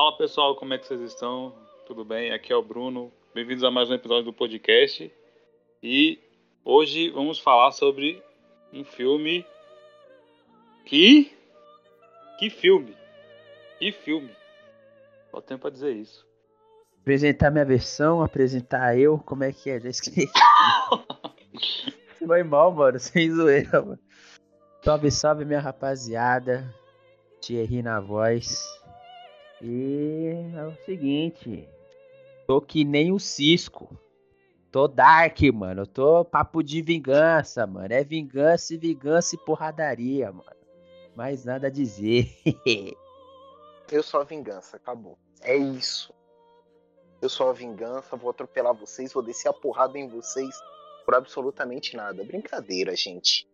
Fala pessoal, como é que vocês estão? Tudo bem? Aqui é o Bruno, bem-vindos a mais um episódio do podcast. E hoje vamos falar sobre um filme que... Que filme! Qual tempo pra dizer isso? Apresentar minha versão, apresentar eu, como é que é? Já esqueci. Você vai mal, mano, sem zoeira, mano. Salve, salve minha rapaziada, Thierry na voz. E é o seguinte, tô que nem o Cisco, tô dark, mano, tô papo de vingança, mano, é vingança e vingança e porradaria, mano, mais nada a dizer. Eu sou a vingança, acabou, é isso, eu sou a vingança, vou atropelar vocês, vou descer a porrada em vocês por absolutamente nada, brincadeira, gente,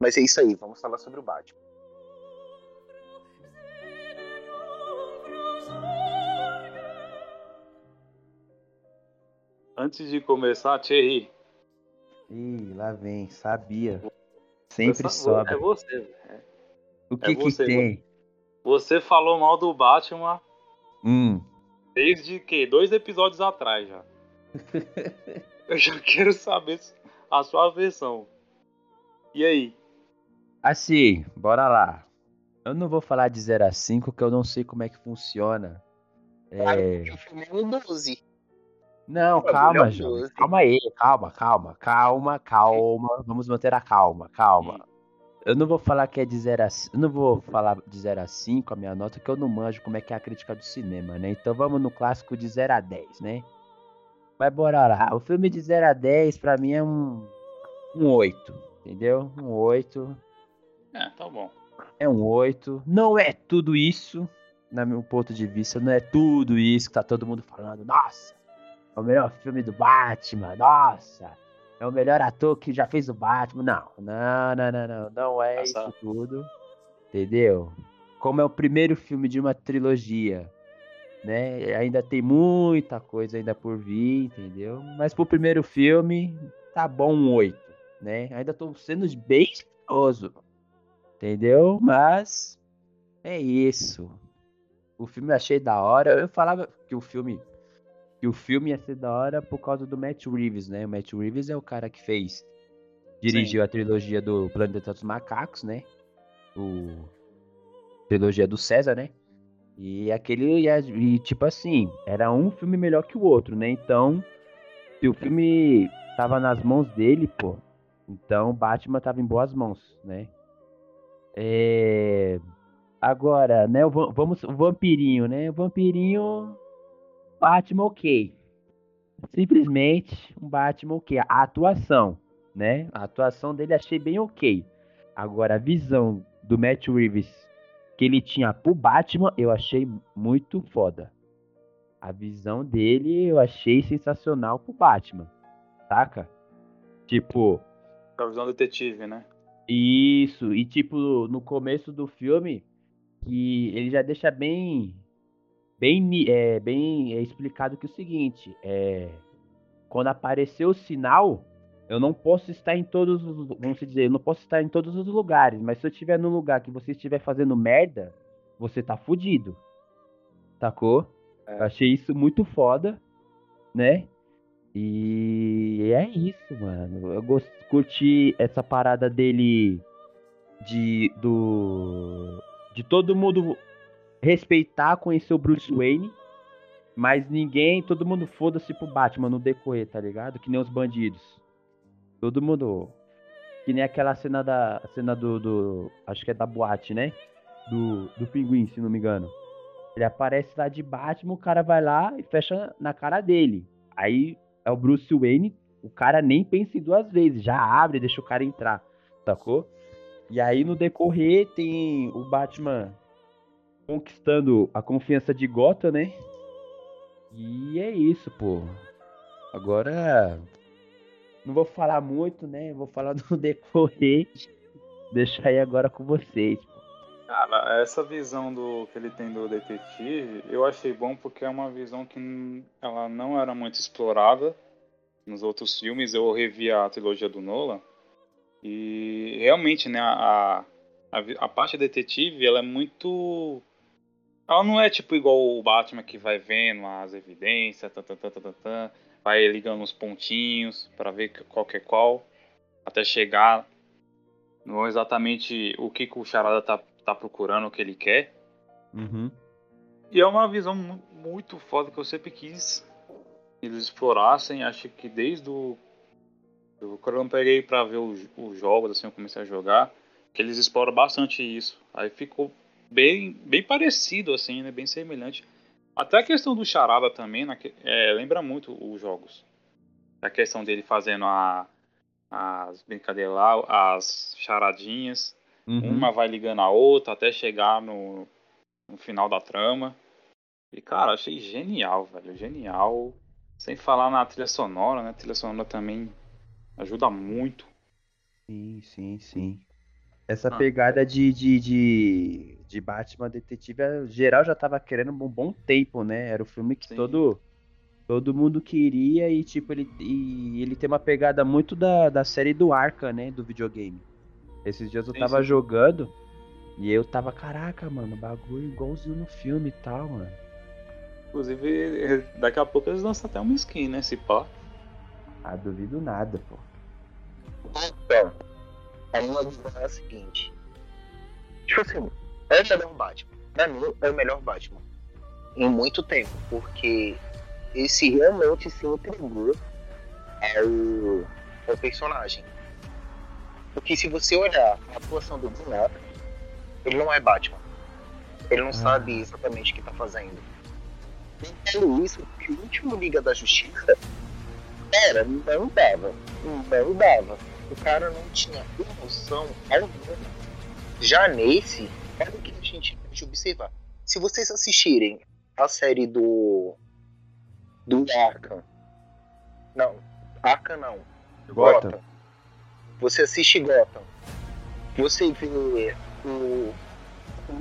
mas é isso aí, vamos falar sobre o Batman. Antes de começar, Thierry. Ih, lá vem, sabia. Sempre sobe. É você, velho. O que é você, que tem? Você falou mal do Batman desde que? 2 episódios atrás já. Eu já quero saber a sua versão. E aí? Assim, bora lá. Eu não vou falar de 0 a 5, que eu não sei como é que funciona. Claro, porque o filme é um 12. Não, calma, João. Calma aí, calma. Vamos manter a calma. Eu não vou falar que é de 0 a 5. Não vou falar de 0 a 5 a minha nota, que eu não manjo como é que é a crítica do cinema, né? Então vamos no clássico de 0 a 10, né? Mas bora lá. O filme de 0 a 10 pra mim é um 8, entendeu? Um 8. É, tá bom. É um 8. Não é tudo isso, no meu ponto de vista, não é tudo isso que tá todo mundo falando. Nossa! É o melhor filme do Batman, nossa, é o melhor ator que já fez o Batman, não é isso tudo, entendeu? Como é o primeiro filme de uma trilogia, né, ainda tem muita coisa ainda por vir, entendeu? Mas pro primeiro filme, tá bom um 8, né, ainda tô sendo bem generoso, entendeu? Mas é isso, o filme eu achei da hora, eu falava que o filme ia ser da hora por causa do Matt Reeves, né? O Matt Reeves é o cara que dirigiu a trilogia do Planeta dos Macacos, né? Trilogia do César, né? E aquele, tipo assim, era um filme melhor que o outro, né? Então, se o filme tava nas mãos dele, pô, então Batman tava em boas mãos, né? Agora, né? Vamos, o vampirinho, né? O vampirinho... Batman ok, simplesmente um Batman ok, a atuação, né, a atuação dele achei bem ok, agora a visão do Matt Reeves que ele tinha pro Batman eu achei muito foda, a visão dele eu achei sensacional pro Batman, saca? Tipo... A visão do detetive, né? Isso, e tipo, no começo do filme, que ele já deixa bem explicado que o seguinte, quando aparecer o sinal, eu não posso estar em todos os, vamos dizer, eu não posso estar em todos os lugares, mas se eu estiver num lugar que você estiver fazendo merda, você tá fudido, sacou? É. Eu achei isso muito foda, né? E é isso, mano, eu curti essa parada dele de todo mundo... respeitar, conhecer o Bruce Wayne, mas ninguém, todo mundo foda-se pro Batman no decorrer, tá ligado? Que nem os bandidos. Todo mundo, que nem aquela cena do acho que é da boate, né? Do Pinguim, se não me engano. Ele aparece lá de Batman, o cara vai lá e fecha na cara dele. Aí é o Bruce Wayne, o cara nem pensa em 2 vezes, já abre e deixa o cara entrar, sacou? E aí no decorrer tem o Batman... conquistando a confiança de Gotham, né? E é isso, pô. Agora... não vou falar muito, né? Vou falar no decorrer. Deixar aí agora com vocês. Cara, essa visão que ele tem do detetive, eu achei bom porque é uma visão que ela não era muito explorada nos outros filmes. Eu revi a trilogia do Nolan. E realmente, né? A parte detetive, ela é muito... Ela não é tipo igual o Batman que vai vendo as evidências, vai ligando os pontinhos pra ver qual que é qual, até chegar no exatamente o que o Charada tá procurando, o que ele quer. Uhum. E é uma visão muito foda que eu sempre quis que eles explorassem. Acho que desde o... Quando eu peguei pra ver os jogos, assim, eu comecei a jogar, que eles exploram bastante isso. Aí ficou bem parecido, assim, né? Bem semelhante. Até a questão do Charada também, lembra muito os jogos. A questão dele fazendo as brincadeiras lá, as charadinhas. Uhum. Uma vai ligando a outra até chegar no final da trama. E, cara, achei genial, velho. Genial. Sem falar na trilha sonora, né? A trilha sonora também ajuda muito. Sim. Essa pegada de Batman Detetive, geral já tava querendo um bom tempo, né? Era o filme que todo mundo queria e, tipo, ele tem uma pegada muito da série do Arkham, né? Do videogame. Esses dias eu tava jogando e eu tava, caraca, mano, bagulho igualzinho no filme e tal, mano. Inclusive, daqui a pouco eles lançam até uma skin, né? Se pá. Ah, duvido nada, pô. Então, a minha visão é a seguinte. Tipo assim, é o melhor Batman. Pra mim, é o melhor Batman. Em muito tempo, porque esse realmente se entregou ao personagem. Porque se você olhar a atuação do Ben Affleck, ele não é Batman. Ele não sabe exatamente o que tá fazendo. Entendo isso, porque o último Liga da Justiça não dava. O cara não tinha emoção alguma. Já nesse, olha o que a gente pode observar. Se vocês assistirem a série do Arkham. Não, Arkham não. Gotham. Você assiste Gotham. Você vê o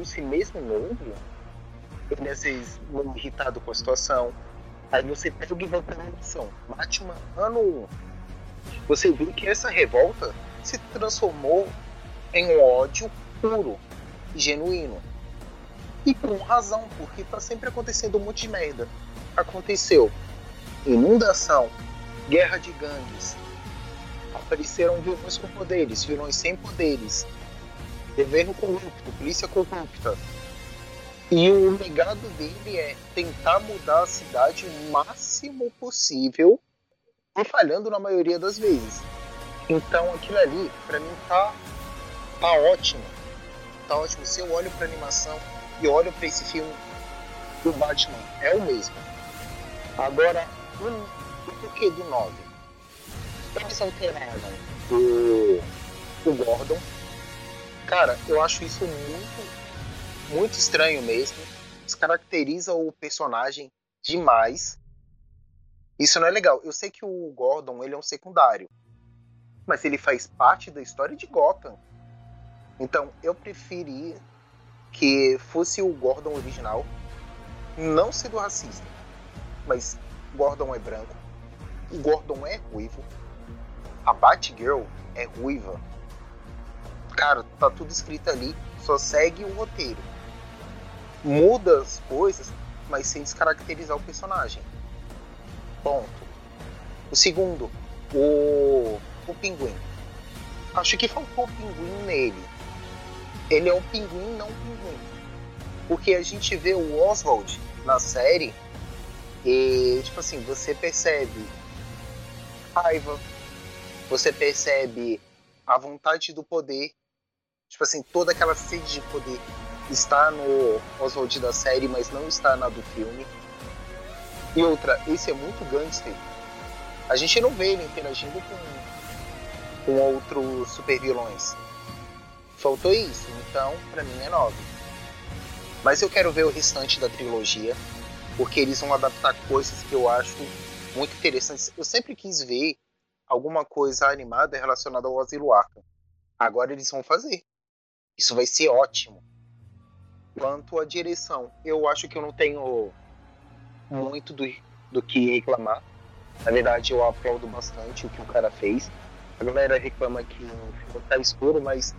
si mesmo novo, ele às vezes muito irritado com a situação. Aí você pega o que vai pela edição Batman ano 1. Você viu que essa revolta se transformou em um ódio puro e genuíno. E com razão, porque tá sempre acontecendo um monte de merda. Aconteceu inundação, guerra de gangues. Apareceram vilões com poderes, vilões sem poderes. Governo corrupto, polícia corrupta. E o legado dele é tentar mudar a cidade o máximo possível e falhando na maioria das vezes. Então aquilo ali, pra mim, tá ótimo. Tá ótimo. Se eu olho pra animação e olho pra esse filme, o Batman é o mesmo. Agora, o porquê do 9? Eles alteraram o Gordon. Cara, eu acho isso muito estranho mesmo. Descaracteriza o personagem demais. Isso não é legal. Eu sei que o Gordon, ele é um secundário, mas ele faz parte da história de Gotham. Então eu preferia que fosse o Gordon original, não sendo racista, mas o Gordon é branco, o Gordon é ruivo, a Batgirl é ruiva. Cara, tá tudo escrito ali, só segue o roteiro. Muda as coisas, mas sem descaracterizar o personagem. Ponto. O segundo, o Pinguim. Acho que faltou o Pinguim nele. Ele é o Pinguim, não o Pinguim. Porque a gente vê o Oswald na série e, tipo assim, você percebe raiva, você percebe a vontade do poder. Tipo assim, toda aquela sede de poder está no Oswald da série, mas não está na do filme. E outra, esse é muito gangster. A gente não vê ele interagindo com outros super vilões. Faltou isso, então pra mim é 9. Mas eu quero ver o restante da trilogia, porque eles vão adaptar coisas que eu acho muito interessantes. Eu sempre quis ver alguma coisa animada relacionada ao Asilo Arkham. Agora eles vão fazer. Isso vai ser ótimo. Quanto à direção, eu acho que eu não tenho muito do que reclamar. Na verdade, eu aplaudo bastante o que o cara fez. A galera reclama que o filme tá escuro, mas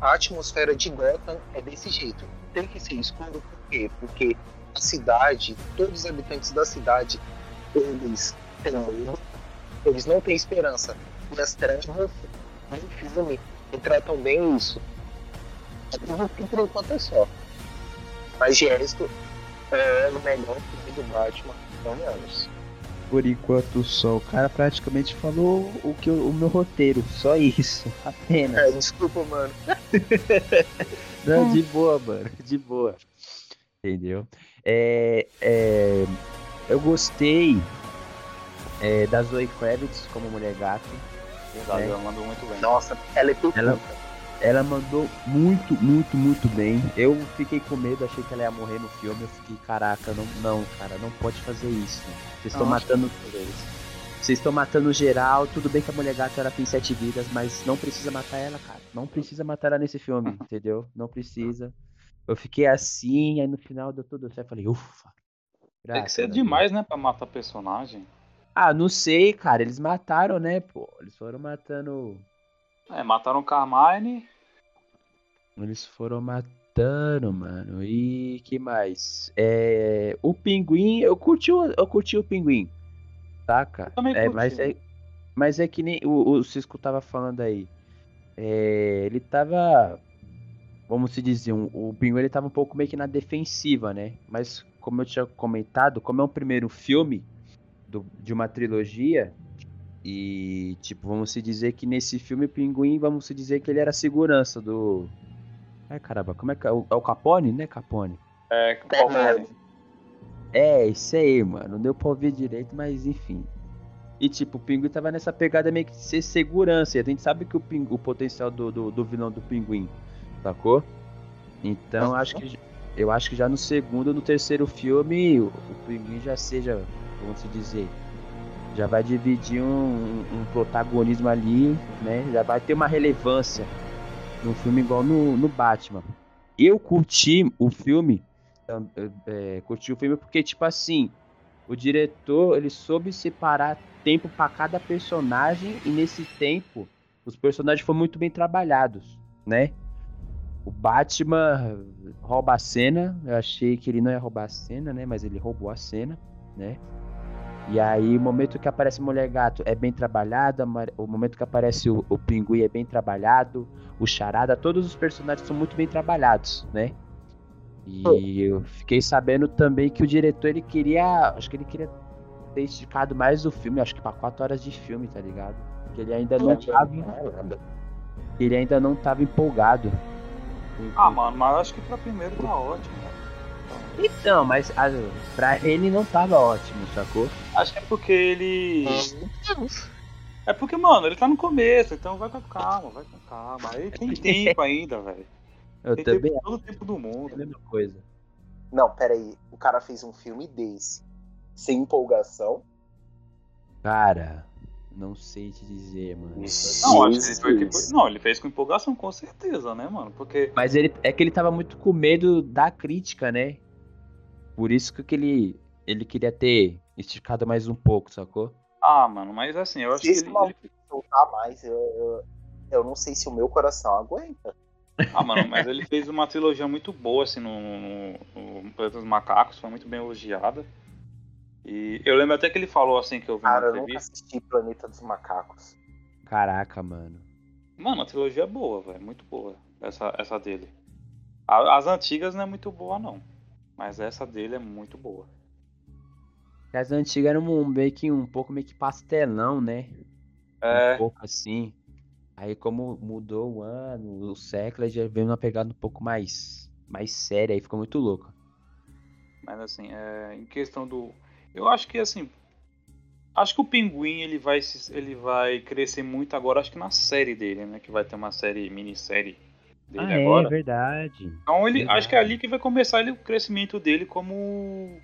a atmosfera de Gotham é desse jeito. Tem que ser escuro, por quê? Porque a cidade, todos os habitantes da cidade, eles têm medo, eles não têm esperança. E as trevas no filme retratam bem isso. Por enquanto é só. Mas de resto, é o melhor filme do Batman em anos. Por enquanto só. O cara praticamente falou o meu roteiro. Só isso. Apenas. É, desculpa, mano. Não, de boa, mano. De boa. Entendeu? Eu gostei da Zoe Kravitz como Mulher Gato. Exato, ela mandou muito bem. Nossa, ela é perfeita. Ela mandou muito, muito, muito bem. Eu fiquei com medo, achei que ela ia morrer no filme. Eu fiquei, caraca, não, cara, não pode fazer isso. Vocês estão matando todos. Vocês estão matando geral. Tudo bem que a Mulher Gato, ela tem 7 vidas, mas não precisa matar ela, cara. Não precisa matar ela nesse filme, entendeu? Não precisa. Eu fiquei assim, aí no final deu tudo certo. Eu falei, ufa. Tem que ser demais, né, pra matar personagem. Ah, não sei, cara. Eles mataram, né, pô. Eles foram matando... mataram Carmine. Eles foram matando, mano. E que mais? O Pinguim, eu curti o Pinguim. Tá, cara? Eu também curti. Mas é que nem o Cisco tava falando aí. Ele tava, vamos se dizer, o Pinguim, ele tava um pouco meio que na defensiva, né? Mas como eu tinha comentado, como é o primeiro filme de uma trilogia... E, tipo, vamos se dizer que nesse filme o Pinguim, vamos se dizer que ele era a segurança do... caramba, como é que... É o Capone, né, Capone? Capone. Isso aí, mano. Não deu pra ouvir direito, mas enfim. E, tipo, o Pinguim tava nessa pegada meio que de ser segurança. E a gente sabe que o potencial do vilão do Pinguim, sacou? Então, eu acho que já no segundo, no terceiro filme, o Pinguim já seja, vamos se dizer... Já vai dividir um protagonismo ali, né? Já vai ter uma relevância num filme igual no Batman. Eu curti o filme, porque, tipo assim, o diretor, ele soube separar tempo para cada personagem, e nesse tempo os personagens foram muito bem trabalhados, né? O Batman rouba a cena, eu achei que ele não ia roubar a cena, né? Mas ele roubou a cena, né? E aí, o momento que aparece Mulher Gato é bem trabalhado, o momento que aparece o Pinguim é bem trabalhado, o Charada, todos os personagens são muito bem trabalhados, né? E eu fiquei sabendo também que o diretor, ele queria ter esticado mais o filme, acho que pra 4 horas de filme, tá ligado? Porque ele ainda não tava empolgado. Mano, mas acho que pra primeiro tá ótimo, né? Então, mas pra ele não tava ótimo, sacou? Acho que é porque ele... É porque, mano, ele tá no começo, então vai com calma. Aí tem tempo ainda, velho. Eu também acho. Todo o tempo do mundo. É a mesma coisa. Não, peraí, o cara fez um filme desse sem empolgação? Cara, não sei te dizer, mano. Não, acho que ele fez com empolgação, com certeza, né, mano? Porque... Mas ele tava muito com medo da crítica, né? Por isso que ele queria ter esticado mais um pouco, sacou? Ah, mano, mas assim, eu acho que ele soltar mais, eu não sei se o meu coração aguenta. Ah, mano, mas ele fez uma trilogia muito boa, assim, no Planeta dos Macacos, foi muito bem elogiada. E eu lembro até que ele falou, assim, que eu vi uma entrevista. Cara, eu nunca assisti Planeta dos Macacos. Caraca, mano. Mano, a trilogia é boa, velho, muito boa, essa dele. As antigas não é muito boa, não. Mas essa dele é muito boa. As antigas eram um pouco meio que pastelão, né? Um pouco assim. Aí como mudou o ano, o século, já veio uma pegada um pouco mais séria, aí ficou muito louco. Mas assim, em questão do... Eu acho que assim... Acho que o Pinguim, ele vai crescer muito agora, acho que na série dele, né? Que vai ter uma minissérie. Agora. É verdade. Então acho que é ali que vai começar o crescimento dele como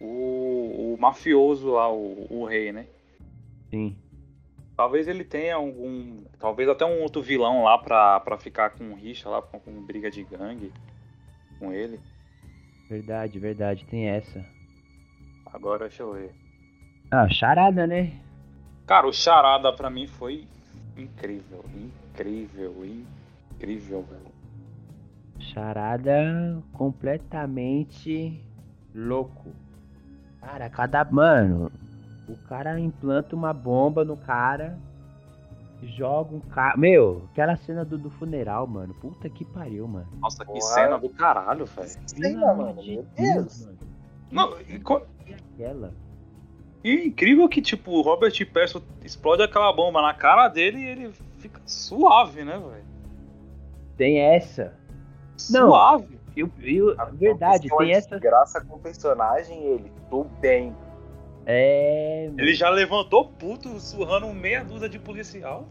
o mafioso lá, o rei, né? Sim. Talvez ele tenha talvez até um outro vilão lá pra ficar com rixa lá, com briga de gangue com ele. Verdade, tem essa. Agora deixa eu ver. Charada, né? Cara, o Charada pra mim foi incrível. incrível, velho. Charada completamente louco. Cara, cada... Mano, o cara implanta uma bomba no cara, joga um carro... Meu, aquela cena do funeral, mano. Puta que pariu, mano. Nossa, que cena do caralho, velho. Cena, mano. Meu Deus, mano. Não, aquela... E incrível que, tipo, o Robert Pattinson explode aquela bomba na cara dele e ele fica suave, né, velho? Tem essa. Suave? Não, eu, a verdade, tem essa... Desgraça com o personagem, ele, tô bem. É... Ele já levantou puto, surrando meia dúzia de policial.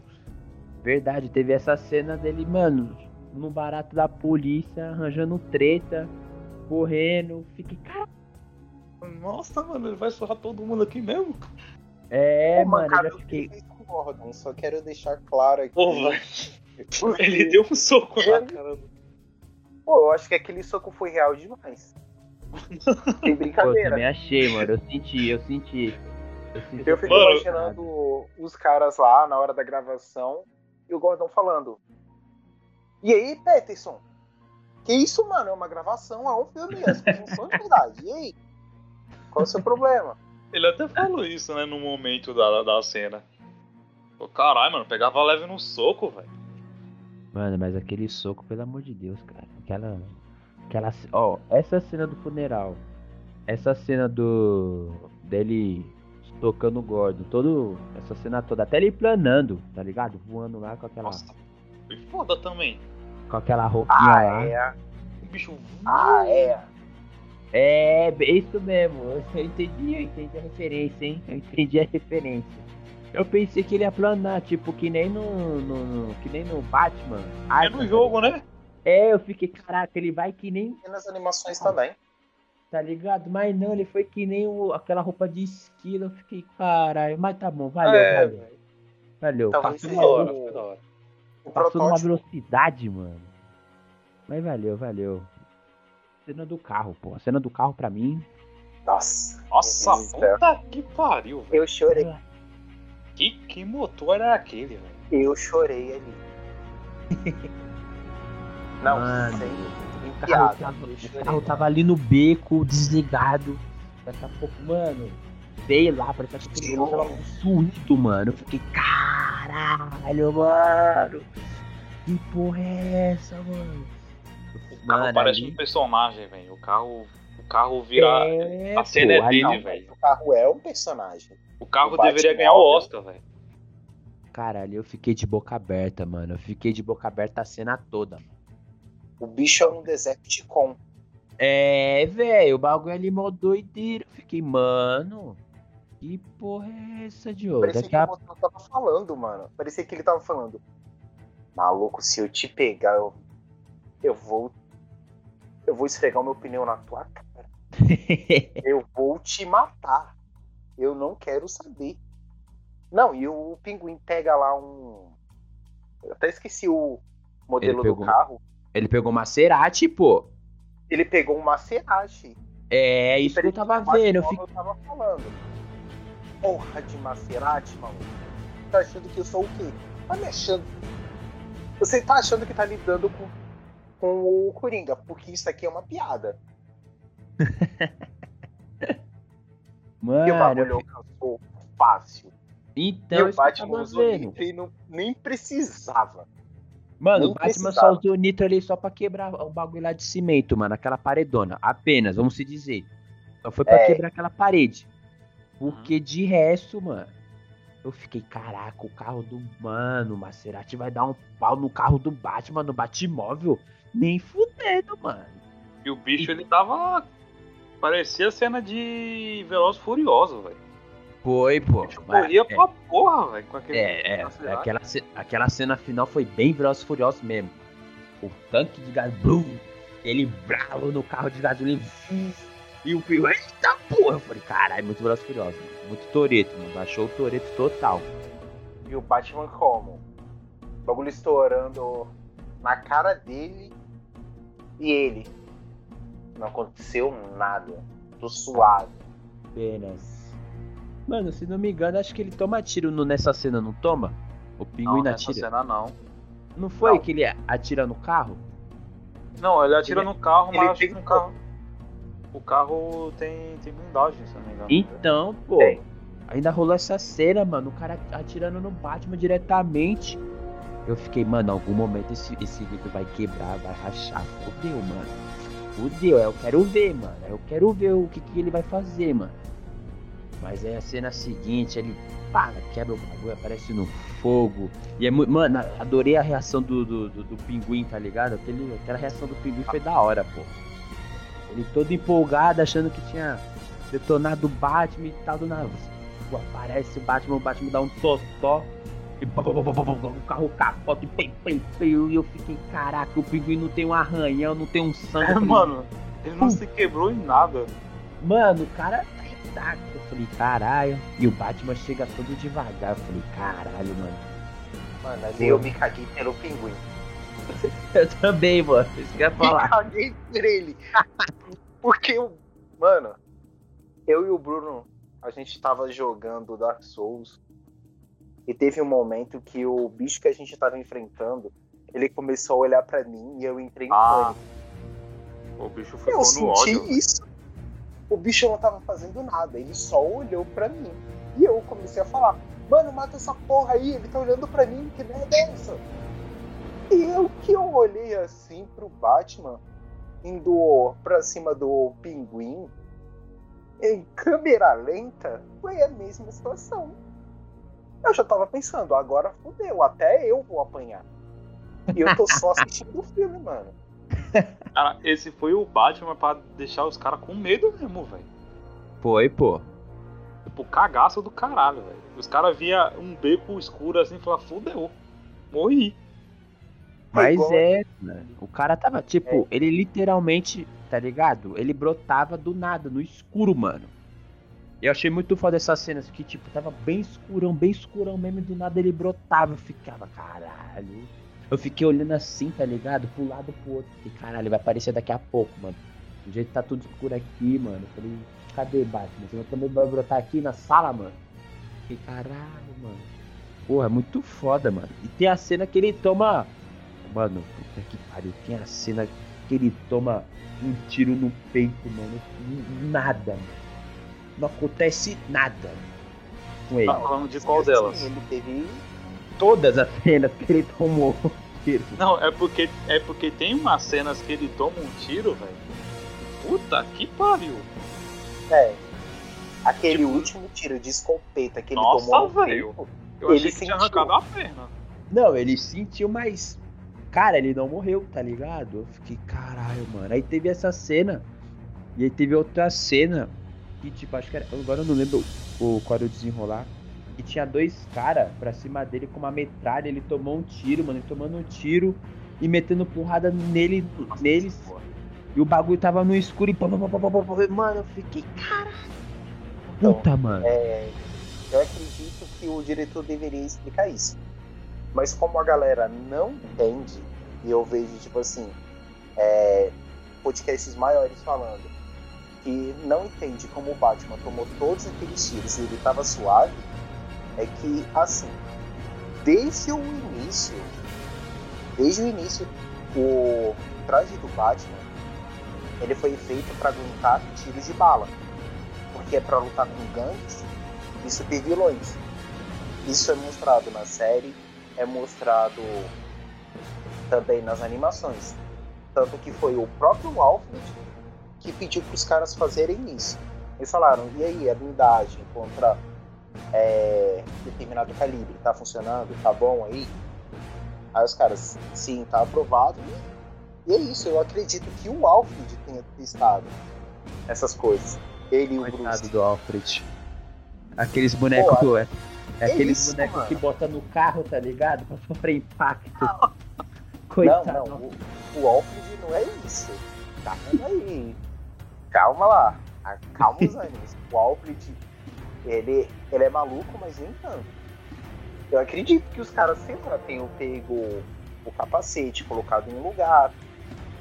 Verdade, teve essa cena dele, mano, no barato da polícia, arranjando treta, correndo, fiquei... Nossa, mano, ele vai surrar todo mundo aqui mesmo? É, pô, mano, cara, eu já fiquei... com o Gordon, só quero deixar claro aqui... Pô, porque... Ele deu um soco na cara do... Pô, eu acho que aquele soco foi real demais. Sem brincadeira. Pô, eu também achei, mano, eu senti. Eu fico imaginando os caras lá, na hora da gravação, e o Gordon falando... E aí, Pattinson? Que isso, mano, é uma gravação, é um filme, as coisas não são de verdade, e aí? Qual o seu problema? Ele até falou isso, né, no momento da cena. Pô, caralho, mano, pegava leve no soco, velho. Mano, mas aquele soco, pelo amor de Deus, cara. Aquela... Ó, essa cena do funeral. Essa cena do... Dele tocando o Gordon. Todo... Essa cena toda. Até ele planando, tá ligado? Voando lá com aquela... Nossa, foi foda também. Com aquela roupinha lá. É. O bicho voa. É, isso mesmo, eu entendi a referência, hein? Eu pensei que ele ia planar, tipo, que nem no Batman. É no jogo, né? É, eu fiquei, caraca, ele vai que nem... E nas animações também. Tá ligado? Mas não, ele foi que nem aquela roupa de esquilo, eu fiquei, caralho, mas tá bom, valeu. Então, passou da hora. Passou numa velocidade, mano. Mas valeu. Cena do carro, pô. A cena do carro pra mim... Nossa, puta que pariu, velho. Eu chorei. Que motor era aquele, velho? Eu chorei ali. Não, mano, sem piada. O carro tava ali no beco, desligado. Daqui a pouco, mano, veio lá, parecia que aquele carro tava suído, mano. Eu fiquei, caralho, mano. Que porra é essa, mano? O carro parece um personagem, velho. O carro vira... a cena é dele, velho. O carro é um personagem. O carro deveria ganhar o Oscar, velho. Caralho, eu fiquei de boca aberta, mano. Eu fiquei de boca aberta a cena toda, mano. O bicho é um Decepticon. É, velho. O bagulho ali mó doideiro. Eu fiquei, mano... Que porra é essa, Diogo? Parecia que o motor tava falando, mano. Parecia que ele tava falando. Maluco, se eu te pegar, eu vou esfregar o meu pneu na tua cara. Eu vou te matar. Eu não quero saber. Não, e o Pinguim pega lá um... Eu até esqueci o modelo do carro. Ele pegou uma Maserati, pô. Ele pegou um Maserati. É, isso que eu tava vendo. Eu tava falando. Porra de Maserati, maluco. Tá achando que eu sou o quê? Tá me achando... Você tá achando que tá lidando com o Coringa, porque isso aqui é uma piada. Mano, o bagulho alcançou fácil. Então, o Batman usou nitro e nem precisava. Mano, nem o Batman precisava. Só usou nitro ali só pra quebrar o bagulho lá de cimento, mano. Aquela paredona, apenas, vamos se dizer. Só foi pra quebrar aquela parede. Porque de resto, mano, eu fiquei, caraca, o carro do... Mano, o Maserati vai dar um pau no carro do Batman, no Batmóvel. Nem fudendo, mano. E o bicho, ele tava... Parecia cena de Veloz Furioso, velho. Foi, pô. O bicho corria pra porra, velho, com aquele... Aquela cena final foi bem Veloz Furioso mesmo. O tanque de gás, blum, ele bravo no carro de gasolina. E o Pinguim, eita porra, eu falei, caralho, muito Veloz Furioso, mano. Muito Toreto, mano, baixou o Toreto total. E o Batman como? O bagulho estourando na cara dele e ele. Não aconteceu nada, tô suado. Apenas. Mano, se não me engano, acho que ele toma tiro nessa cena, não toma? O Pinguim atira. Não, nessa cena não. Não foi não. Que ele atira no carro? Não, ele atira no carro, mas acho que no carro... O carro tem blindagem, se não me engano. Então, pô, ainda rolou essa cena, mano, o cara atirando no Batman diretamente. Eu fiquei, mano, em algum momento esse vídeo vai quebrar, vai rachar. Fudeu, mano. Fudeu, eu quero ver, mano. Eu quero ver o que ele vai fazer, mano. Mas aí a cena seguinte, ele pá, quebra o bagulho, aparece no fogo. E é muito. Mano, adorei a reação do Pinguim, tá ligado? Aquela reação do Pinguim foi da hora, pô. Ele todo empolgado, achando que tinha detonado o Batman e tal, do nada. Aparece o Batman dá um totó. E o carro capota e eu fiquei, caraca, o Pinguim não tem um arranhão, não tem um sangue. É, mano, ele não se quebrou em nada. Mano, o cara tá intacto. Eu falei, caralho. E o Batman chega todo devagar. Eu falei, caralho, mano. Mano, ali eu me caguei pelo Pinguim. Eu também, mano. Isso que eu ia falar. Eu caguei por ele. Porque eu, mano, eu e o Bruno, a gente tava jogando Dark Souls. E teve um momento que o bicho que a gente tava enfrentando, ele começou a olhar pra mim e eu entrei em pânico. O bicho ficou no ódio. Eu senti isso. O bicho não tava fazendo nada, ele só olhou pra mim. E eu comecei a falar, mano, mata essa porra aí, ele tá olhando pra mim, que merda é essa? E eu olhei assim pro Batman, indo pra cima do Pinguim, em câmera lenta, foi a mesma situação. Eu já tava pensando, agora fodeu, até eu vou apanhar. E eu tô só assistindo o filme, mano. Cara, esse foi o Batman pra deixar os caras com medo mesmo, velho. Foi, pô. Tipo, cagaço do caralho, velho. Os caras via um beco escuro assim e falavam, fodeu, morri. Mas é, mano. O cara tava, tipo, ele literalmente, tá ligado? Ele brotava do nada, no escuro, mano. Eu achei muito foda essas cenas que, tipo, tava bem escurão mesmo, e do nada ele brotava, eu ficava, caralho. Eu fiquei olhando assim, tá ligado? Pro lado, pro outro, e caralho, vai aparecer daqui a pouco, mano. Do jeito que tá tudo escuro aqui, mano. Eu falei, cadê Batman? Você também vai brotar aqui na sala, mano? Eu fiquei, caralho, mano. Porra, é muito foda, mano. E tem a cena que ele toma... Mano, puta que pariu, tem a cena que ele toma um tiro no peito, mano. Nada, mano. Não acontece nada com ele. Tá falando de qual delas? Ele teve todas as cenas que ele tomou um tiro. Não, é porque tem umas cenas que ele toma um tiro, velho. Puta que pariu. É. Aquele tipo... último tiro de escopeta que ele tomou. Nossa, velho. Eu achei que tinha arrancado a perna. Não, ele sentiu, mas... Cara, ele não morreu, tá ligado? Eu fiquei, caralho, mano. Aí teve essa cena. E aí teve outra cena... Que tipo, acho que era, agora eu não lembro qual era o desenrolar. E tinha dois caras pra cima dele com uma metralha. Ele tomou um tiro, mano. Ele tomando um tiro e metendo porrada neles. E o bagulho tava no escuro e mano, eu fiquei, caralho. Puta, então, mano. Eu acredito que o diretor deveria explicar isso. Mas como a galera não entende, e eu vejo, tipo assim, podcasts maiores falando. Que não entende como o Batman tomou todos aqueles tiros e ele tava suave, é que, assim, desde o início, o traje do Batman, ele foi feito para aguentar tiros de bala, porque é para lutar com gangues e super vilões. Isso é mostrado na série, é mostrado também nas animações, tanto que foi o próprio Alfred que pediu para os caras fazerem isso. Eles falaram, e aí, a blindagem contra determinado calibre, tá funcionando? Tá bom aí? Aí os caras, sim, tá aprovado. E é isso, eu acredito que o Alfred tenha testado essas coisas. Ele e o Bruce. Do Alfred. Aqueles bonecos, pô, aqueles bonecos que bota no carro, tá ligado? Pra sofrer impacto. Não. Coitado. Não, o Alfred não é isso. Aí. Calma lá, acalma os ânimos. O Alfred, ele é maluco, mas nem tanto. Eu acredito que os caras sempre tenham pego o capacete, colocado em um lugar,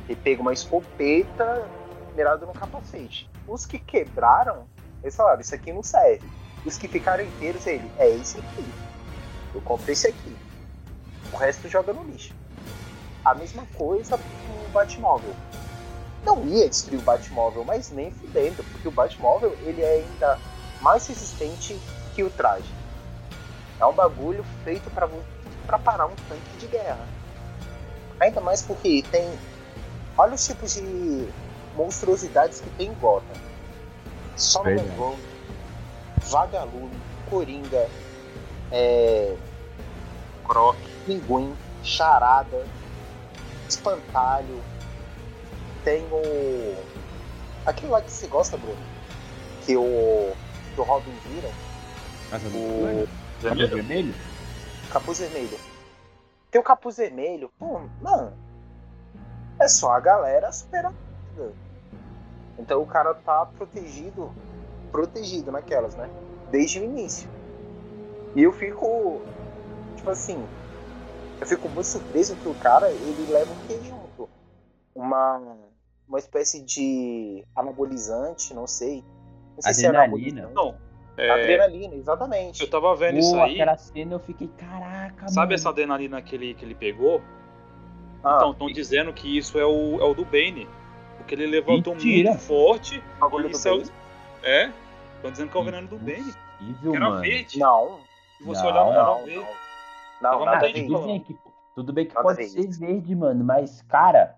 e pego uma escopeta mirado no capacete. Os que quebraram, eles falaram, isso aqui não serve. Os que ficaram inteiros, esse aqui. Eu comprei esse aqui. O resto joga no lixo. A mesma coisa pro Batmóvel. Não ia destruir o Batmóvel, mas nem fudendo, porque o Batmóvel ele é ainda mais resistente que o traje. É um bagulho feito pra parar um tanque de guerra. Ainda mais porque tem... Olha os tipos de monstruosidades que tem em Gotham. Só no Mangão, Vagalume, Coringa, Croc, Pinguim, Charada, Espantalho. Tem o... Aquilo lá que você gosta, Bruno, que o Robin vira. Capuz vermelho? Capuz vermelho. Tem o capuz vermelho. Pô, mano, é só a galera superar. Então o cara tá protegido naquelas, né? Desde o início. E eu fico, tipo assim, eu fico muito surpreso que o cara, ele leva o que junto? Uma espécie de anabolizante, não sei. Não sei se é anabolizante. Não. Adrenalina, exatamente. Eu tava vendo isso aí. Aquela cena eu fiquei, caraca, sabe, mano, essa adrenalina que ele pegou? Então, estão dizendo que isso é o do Bane. Porque ele levantou muito forte. E saiu... É? Estão dizendo que é o veneno do Bane. Que era verde. Não. Se você olhar, não era verde. Não, nada verde. Tudo bem que pode ser verde, mano. Mas, cara,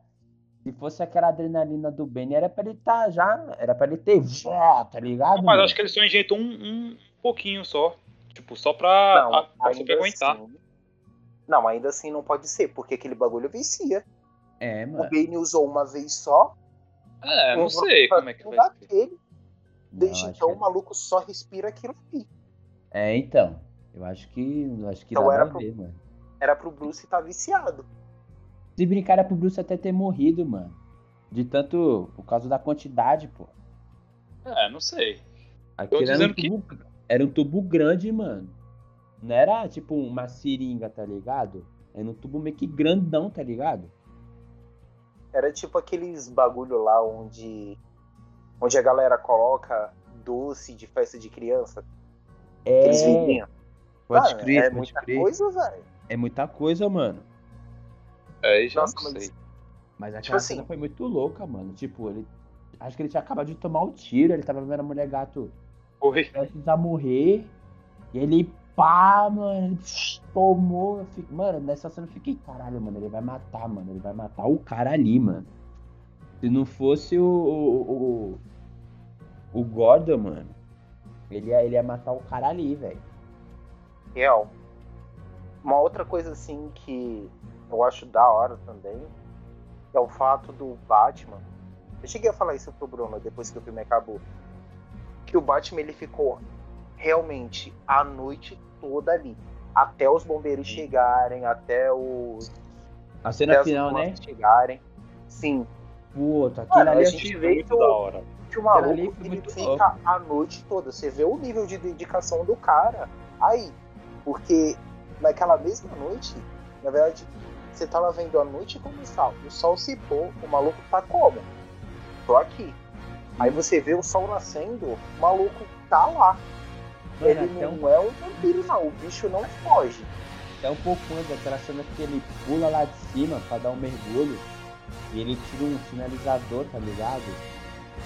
se fosse aquela adrenalina do Bane, era pra ele estar já... Era pra ele ter... Tá ligado? Não, mas acho que ele só injetou um pouquinho só. Tipo, só pra você aguentar. Assim, não, ainda assim não pode ser, porque aquele bagulho vencia. É, mano. O Bane usou uma vez só. É, não sei como é que vai ser. Desde então o maluco só respira aquilo ali. É, então. Eu acho que então dá pra ver, mano. Era pro Bruce estar viciado. Se brincar, era pro Bruce até ter morrido, mano. De tanto... Por causa da quantidade, pô. É, não sei. Aquilo era um tubo grande, mano. Não era tipo uma seringa, tá ligado? Era um tubo meio que grandão, tá ligado? Era tipo aqueles bagulho lá onde a galera coloca doce de festa de criança. É. Eles vendem. Pode crer, é muita coisa, velho. É muita coisa, mano. É, já nossa, não sei. Mas a cena foi muito louca, mano. Tipo, ele... Acho que ele tinha acabado de tomar o tiro. Ele tava vendo a Mulher Gato prestes a morrer. E ele... Pá, mano, ele tomou. Mano, nessa cena eu fiquei, caralho, mano, ele vai matar, mano. Ele vai matar o cara ali, mano. Se não fosse o Gordon, mano, ele ia matar o cara ali, velho. Real. Uma outra coisa, assim, que eu acho da hora também é o fato do Batman. Eu cheguei a falar isso pro Bruno depois que o filme acabou. Que o Batman, ele ficou... Realmente, a noite toda ali. Até os bombeiros chegarem, até os... A cena final, né? Chegarem. Sim. Puta, aquilo ali a gente vê muito da hora. Que o maluco, ele fica a noite toda. Você vê o nível de dedicação do cara. Aí, porque naquela mesma noite, na verdade, você tava vendo a noite começar. O sol se pôr, o maluco tá como? Tô aqui. Aí você vê o sol nascendo, o maluco tá lá. Ele não é um vampiro, não. O bicho não foge. É um pouco antes daquela cena que ele pula lá de cima pra dar um mergulho. E ele tira um sinalizador, tá ligado?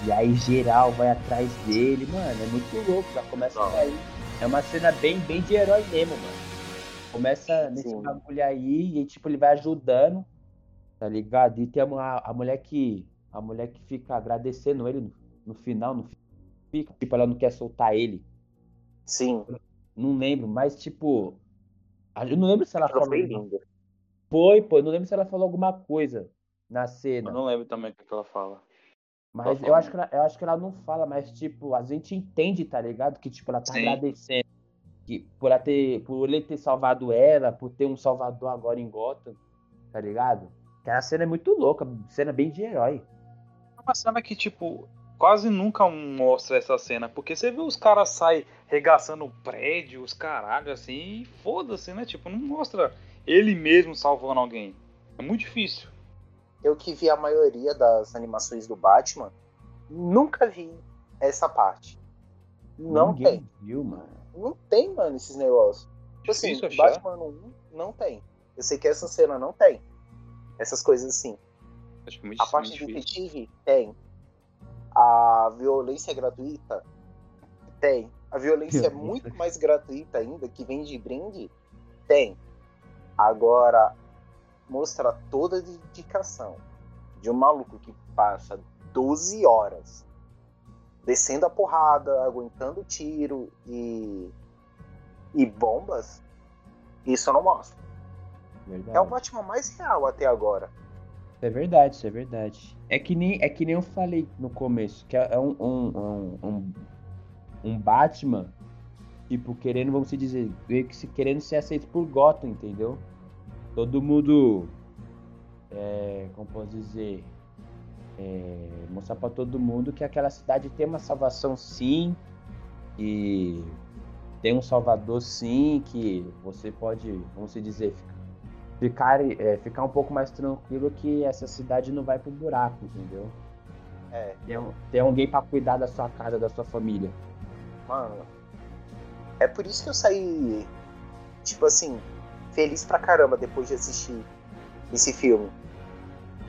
E aí geral vai atrás dele. Mano, é muito louco. Já começa a cair. É uma cena bem, bem de herói mesmo, mano. Começa nesse bagulho aí e tipo, ele vai ajudando, tá ligado? E tem a mulher que fica agradecendo ele no final. Não fica, tipo, ela não quer soltar ele. Sim. Não lembro, mas tipo... Eu não lembro se ela falou... Foi, não lembro se ela falou alguma coisa na cena. Eu não lembro também o que ela fala. Mas ela eu acho que ela não fala, mas tipo, a gente entende, tá ligado? Que tipo, ela tá agradecendo que, por ele ter salvado ela, por ter um salvador agora em Gotham, tá ligado? Que a cena é muito louca, cena bem de herói. É uma cena que tipo... Quase nunca mostra essa cena, porque você vê os caras saem regaçando o prédio, os caralho, assim, e foda-se, né? Tipo, não mostra ele mesmo salvando alguém. É muito difícil. Eu que vi a maioria das animações do Batman, nunca vi essa parte. Ninguém viu, mano. Não tem, mano, esses negócios. Tipo assim, Batman 1 não tem. Eu sei que essa cena não tem. essas coisas assim. Acho que é muito difícil. A parte do detetive tem. A violência gratuita tem. A violência é muito mais gratuita ainda, que vem de brinde, tem. Agora, mostra toda a dedicação de um maluco que passa 12 horas descendo a porrada, aguentando tiro e bombas, isso eu não mostro. Verdade. É o Batman mais real até agora. É verdade, isso é verdade. É que nem eu falei no começo, que é um Batman, tipo, querendo, vamos dizer, querendo ser aceito por Gotham, entendeu? Todo mundo, como posso dizer, mostrar pra todo mundo que aquela cidade tem uma salvação sim, e tem um salvador sim, que você pode, vamos dizer, ficar um pouco mais tranquilo que essa cidade não vai pro buraco, entendeu? É. Tem alguém pra cuidar da sua casa, da sua família. Mano, é por isso que eu saí, tipo assim, feliz pra caramba depois de assistir esse filme.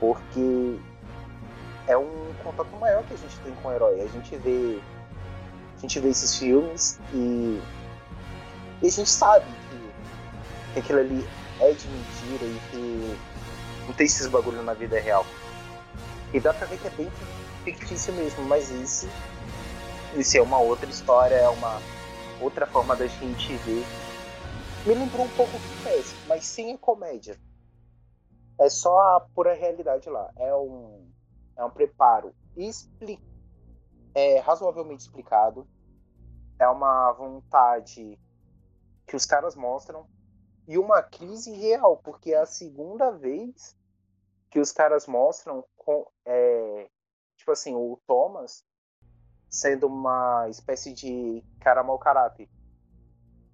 Porque é um contato maior que a gente tem com o herói. A gente vê esses filmes e a gente sabe que aquilo ali é de mentira e que não tem esses bagulho na vida real. E dá pra ver que é bem fictício mesmo, mas isso é uma outra história, é uma outra forma da gente ver. Me lembrou um pouco o que é esse, mas sem a comédia. É só a pura realidade lá. É um preparo razoavelmente explicado. É uma vontade que os caras mostram. E uma crise real, porque é a segunda vez que os caras mostram tipo assim, o Thomas sendo uma espécie de cara mau caráter.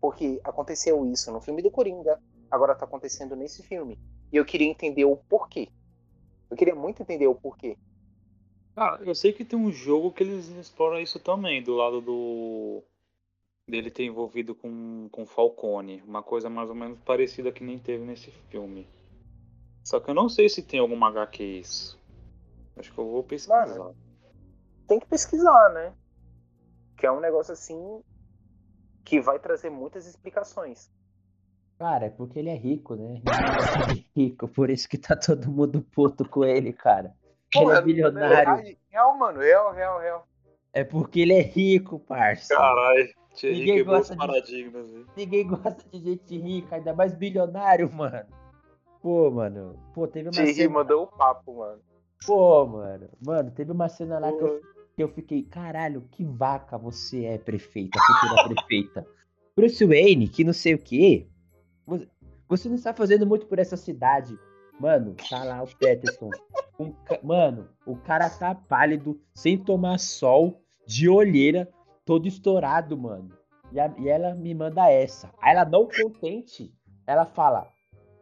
Porque aconteceu isso no filme do Coringa, agora tá acontecendo nesse filme. E eu queria entender o porquê. Eu queria muito entender o porquê. Ah, eu sei que tem um jogo que eles exploram isso também, do lado dele ter envolvido com Falcone, uma coisa mais ou menos parecida que nem teve nesse filme. Só que eu não sei se tem alguma HQ isso. Acho que eu vou pesquisar. Mano, tem que pesquisar, né? Que é um negócio assim que vai trazer muitas explicações. Cara, é porque ele é rico, né? Ele é rico, por isso que tá todo mundo puto com ele, cara. Porra, ele é bilionário. Real, mano. É porque ele é rico, parça. Caralho. Ninguém gosta de gente rica, ainda mais bilionário, mano. Pô, teve uma cena... mandou o papo, mano. Pô, mano. Mano, teve uma cena lá que eu fiquei... Caralho, que vaca você é, prefeita, futura prefeita. Bruce Wayne, que não sei o quê. Você não está fazendo muito por essa cidade. Mano, tá lá o Pattinson. Mano, o cara tá pálido, sem tomar sol, de olheira... todo estourado, mano. E ela me manda essa. Aí ela não contente, ela fala...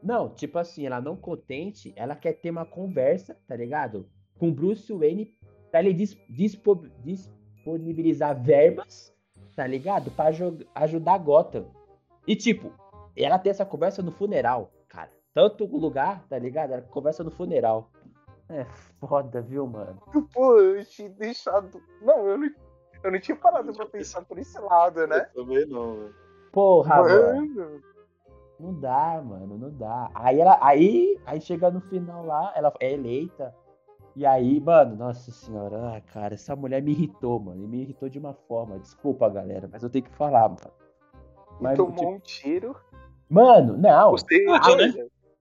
Não, tipo assim, ela não contente, ela quer ter uma conversa, tá ligado? Com Bruce Wayne, pra ele disponibilizar verbas, tá ligado? Pra ajudar a Gotham. E tipo, ela tem essa conversa no funeral, cara. Tanto lugar, tá ligado? Ela conversa no funeral. É foda, viu, mano? Pô, eu tinha deixado... Não, eu não tinha parado pra pensar por esse lado, né? Eu também não, velho. Porra, mano. Não dá, mano. Aí chega no final lá, ela é eleita. E aí, mano, nossa senhora, cara, essa mulher me irritou, mano. E me irritou de uma forma. Desculpa, galera, mas eu tenho que falar, mano. Mas, tomou tipo... um tiro. Mano, não. Gostei, né?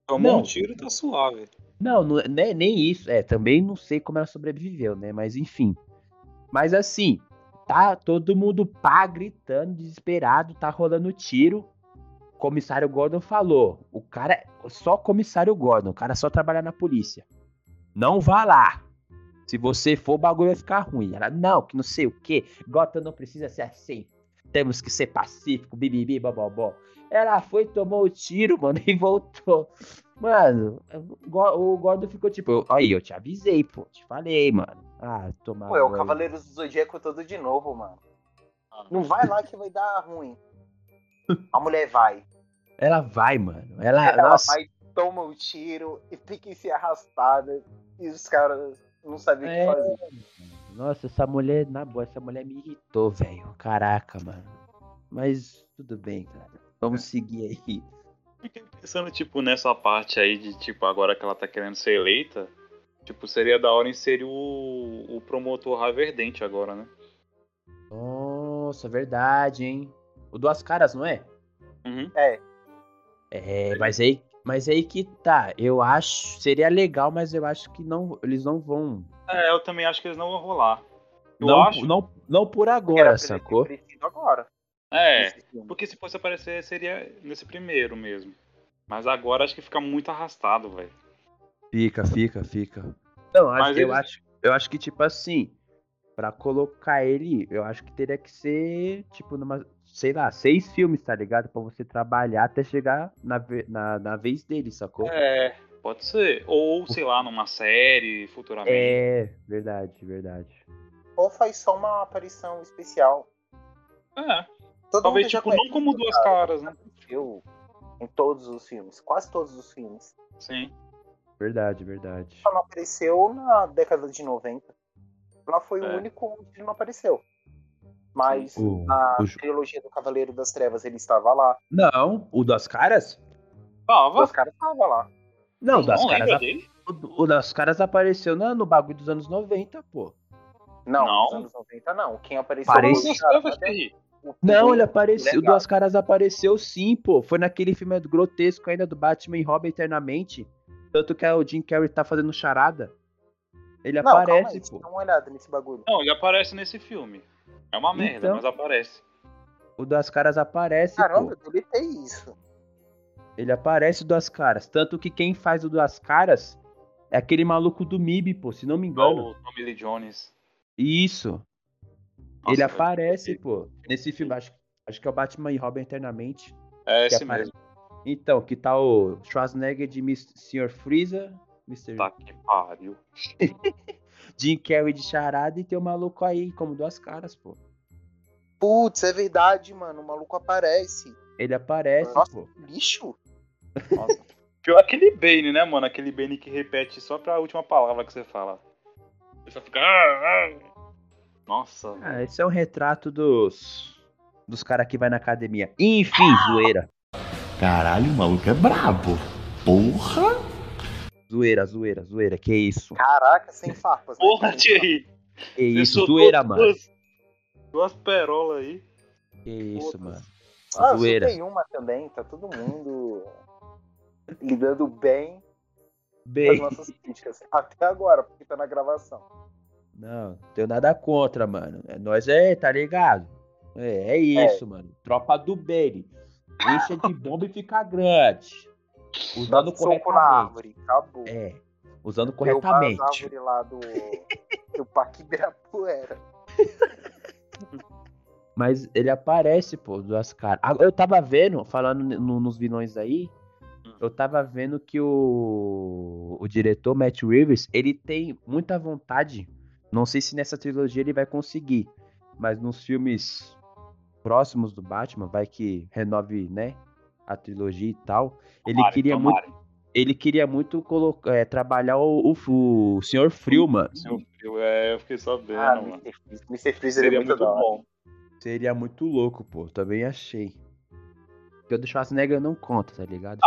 Tomou um tiro, tá suave. Não, nem isso. É, também não sei como ela sobreviveu, né? Mas enfim. Mas assim... Tá todo mundo gritando, desesperado, tá rolando tiro. O comissário Gordon falou, o cara, só comissário Gordon, o cara só trabalha na polícia. Não vá lá. Se você for, o bagulho vai ficar ruim. Ela, não, que não sei o quê. Gotham não precisa ser assim. Temos que ser pacífico, bibibi, babobó. Ela foi, tomou o tiro, mano, e voltou. Mano, o Gordon ficou tipo, aí, eu te avisei, pô, te falei, mano. Ah, tomar. Pô, é o Cavaleiro do Zodíaco todo de novo, mano. Não vai lá que vai dar ruim. A mulher vai. Ela vai, mano. Ela nossa... vai toma o tiro e fica em si arrastada e os caras não sabiam o que fazer. Nossa, essa mulher, na boa, essa mulher me irritou, velho. Caraca, mano. Mas tudo bem, cara. Vamos seguir aí. Fiquei pensando, tipo, nessa parte aí de, tipo, agora que ela tá querendo ser eleita, tipo, seria da hora inserir o promotor Harvey Dent agora, né? Nossa, verdade, hein? O Duas Caras, não é? Uhum. É, mas aí que tá. Eu acho, seria legal, mas eu acho que não, eles não vão... É, eu também acho que eles não vão rolar. Eu não, acho. Não por agora, sacou? Preciso agora. É, porque se fosse aparecer, seria nesse primeiro mesmo. Mas agora acho que fica muito arrastado, velho. Fica. Não, eu acho que, tipo assim, pra colocar ele, eu acho que teria que ser, tipo, numa, sei lá, 6 filmes, tá ligado? Pra você trabalhar até chegar na vez dele, sacou? É, pode ser. Ou, sei lá, numa série, futuramente. É, verdade. Ou faz só uma aparição especial. É. Todo talvez, tipo, não como Duas Caras, né? Eu, em todos os filmes, quase todos os filmes. Sim. Verdade. Ela não apareceu na década de 90. Ela foi o único onde não apareceu. Mas na trilogia do Cavaleiro das Trevas ele estava lá. Não, o Das Caras? O Das Caras estava lá. Não, o Das Caras apareceu no bagulho dos anos 90, pô. Não. Dos anos 90 não. Quem apareceu... Não, ele apareceu. O Duas Caras apareceu sim, pô. Foi naquele filme grotesco ainda do Batman e Robin eternamente. Tanto que o Jim Carrey tá fazendo charada. Ele aparece, pô. Dá uma olhada nesse bagulho. Não, ele aparece nesse filme. É uma merda, mas aparece. O Duas Caras aparece. Caramba, pô. Eu deletei isso. Ele aparece, o Duas Caras. Tanto que quem faz o Duas Caras é aquele maluco do MIB, pô, se não me engano. O Tommy Lee Jones. Isso. Nossa, ele aparece, pô, nesse filme, acho que é o Batman e Robin eternamente. É esse mesmo. Então, que tá o Schwarzenegger de Sr. Freeza, Mr. Tá que pariu. Jim Carrey de Charada e tem o maluco aí, como Duas Caras, pô. Putz, é verdade, mano, o maluco aparece. Ele aparece, nossa, pô. Que lixo. Nossa. Pior aquele Bane, né, mano? Aquele Bane que repete só pra última palavra que você fala. Ele só fica... Nossa, velho. Esse é um retrato dos caras que vai na academia. Enfim, zoeira. Caralho, o maluco é brabo. Porra. Zoeira, que isso? Caraca, sem farpas. Porra, Thierry. Que isso, zoeira, mano. Duas perolas aí. Que isso, mano. Zoeira. Eu tenho uma também, tá todo mundo lidando bem com as nossas críticas. Até agora, porque tá na gravação. Não tenho nada contra, mano. Nós tá ligado? É isso, mano. Tropa do Bane. Deixa de bomba e fica grande. Usando corretamente. Na árvore, acabou. É. Usando corretamente. As árvores lá do Parque Ibirapuera. Mas ele aparece, pô, Duas Caras. Eu tava vendo, falando nos vilões aí, eu tava vendo que o diretor, Matt Reeves, ele tem muita vontade... Não sei se nessa trilogia ele vai conseguir, mas nos filmes próximos do Batman, vai que renove, né, a trilogia e tal. Ele queria muito trabalhar o Sr. Frio, mano. Sr. Frio, eu fiquei sabendo, mano. Mr. Frio seria muito bom. Seria muito louco, pô, também achei. Porque o do Schwarzenegger não conta, tá ligado?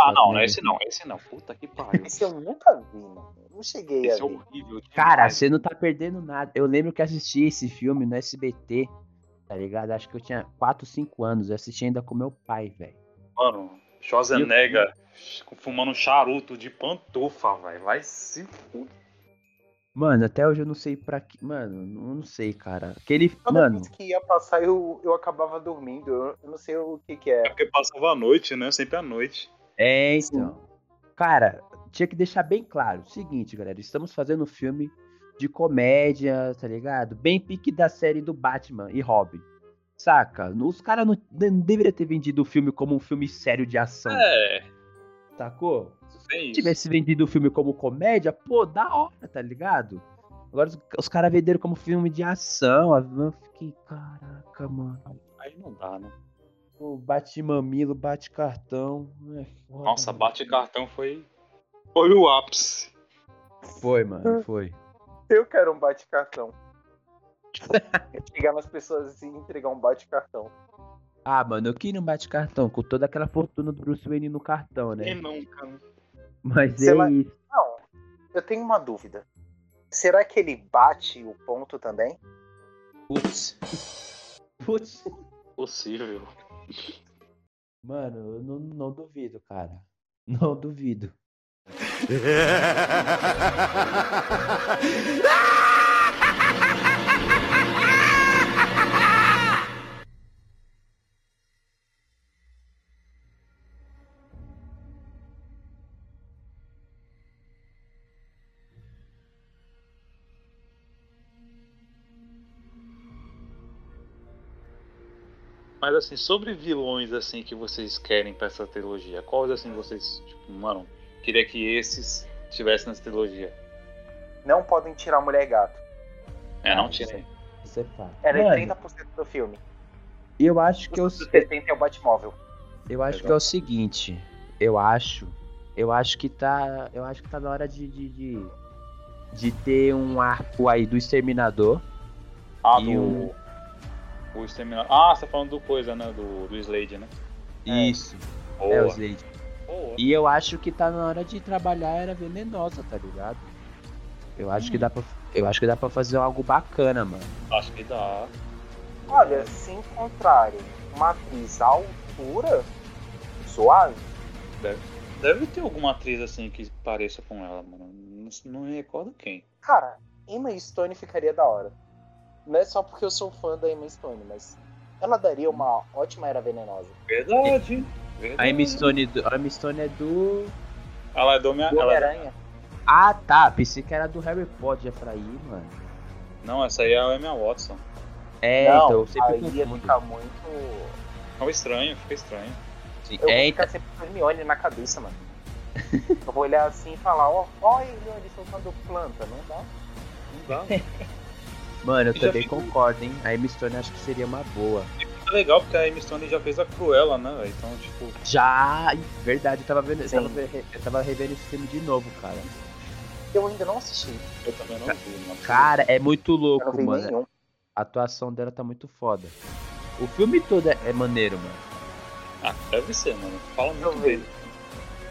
Esse não. Puta que pariu. Esse eu nunca vi, mano. Não cheguei esse a ver. É horrível. Cara, você não tá perdendo nada. Eu lembro que assisti esse filme no SBT, tá ligado? Acho que eu tinha 4, 5 anos. Eu assisti ainda com meu pai, velho. Mano, Schwarzenegger fumando charuto de pantufa, velho. Vai se fuder. Mano, até hoje eu não sei pra que... Mano, não sei, cara. Aquele... Toda vez que ia passar, eu acabava dormindo. Eu não sei o que é. É porque passava a noite, né? Sempre à noite. É, então. Cara, tinha que deixar bem claro. Seguinte, galera. Estamos fazendo um filme de comédia, tá ligado? Bem pique da série do Batman e Robin. Saca? Os caras não deveriam ter vendido o filme como um filme sério de ação. É. Sacou? Se tivesse vendido o filme como comédia, pô, da hora, tá ligado? Agora os caras venderam como filme de ação. Eu fiquei, caraca, mano. Aí não dá, né? Pô, bate mamilo, bate cartão. É foda, nossa, mano. Bate cartão foi Foi o ápice. Foi, mano, foi. Eu quero um bate-cartão. Chegar nas pessoas e entregar um bate-cartão. Ah, mano, eu queria um bate-cartão com toda aquela fortuna do Bruce Wayne no cartão, né? Eu não, cara. Mas sei é lá... isso. Não, eu tenho uma dúvida. Será que ele bate o ponto também? Putz. Possível. Mano, eu não duvido, cara. Não duvido. Mas assim, sobre vilões assim que vocês querem pra essa trilogia, quais assim vocês, tipo, mano, queria que esses tivessem nessa trilogia? Não podem tirar Mulher Gato. É, não tirem. Isso é fato. Ela é 30% do filme. Eu acho que eu... 70% é o Batmóvel. Eu acho que é o seguinte, eu acho que tá na hora de ter um arco aí do Exterminador. Ah, e do... O Exterminador. Ah, você tá falando do Coisa, né? Do Slade, né? Isso. Boa. É o Slade. Boa. E eu acho que tá na hora de trabalhar a Era Venenosa, tá ligado? Eu acho que dá pra fazer algo bacana, mano. Acho que dá. Olha, se encontrarem uma atriz à altura, suave. Deve ter alguma atriz assim que pareça com ela, mano. Não me recordo quem. Cara, Emma Stone ficaria da hora. Não é só porque eu sou fã da Emma Stone, mas ela daria uma ótima Era Venenosa. Verdade. A Emma Stone é do... Ela é do Homem-Aranha. Ah, tá. Pensei que era do Harry Potter pra ir, mano. Não, essa aí é a Emma Watson. É, não, então eu sempre confundo. Ia ficar muito... Fica estranho. Sim. Eu vou ficar sempre com Hermione na cabeça, mano. Eu vou olhar assim e falar, ó, Hermione, sou fã do Planta. Não dá. Mano, eu também concordo, hein? A Emma Stone acho que seria uma boa. E fica legal porque a Emma Stone já fez a Cruella, né? Então, tipo... Já! Verdade, eu tava revendo esse filme de novo, cara. Eu ainda não assisti. Eu também não vi, mano. Cara, é muito louco, mano. Nenhum. A atuação dela tá muito foda. O filme todo é maneiro, mano. Ah, deve ser, mano. Fala muito dele.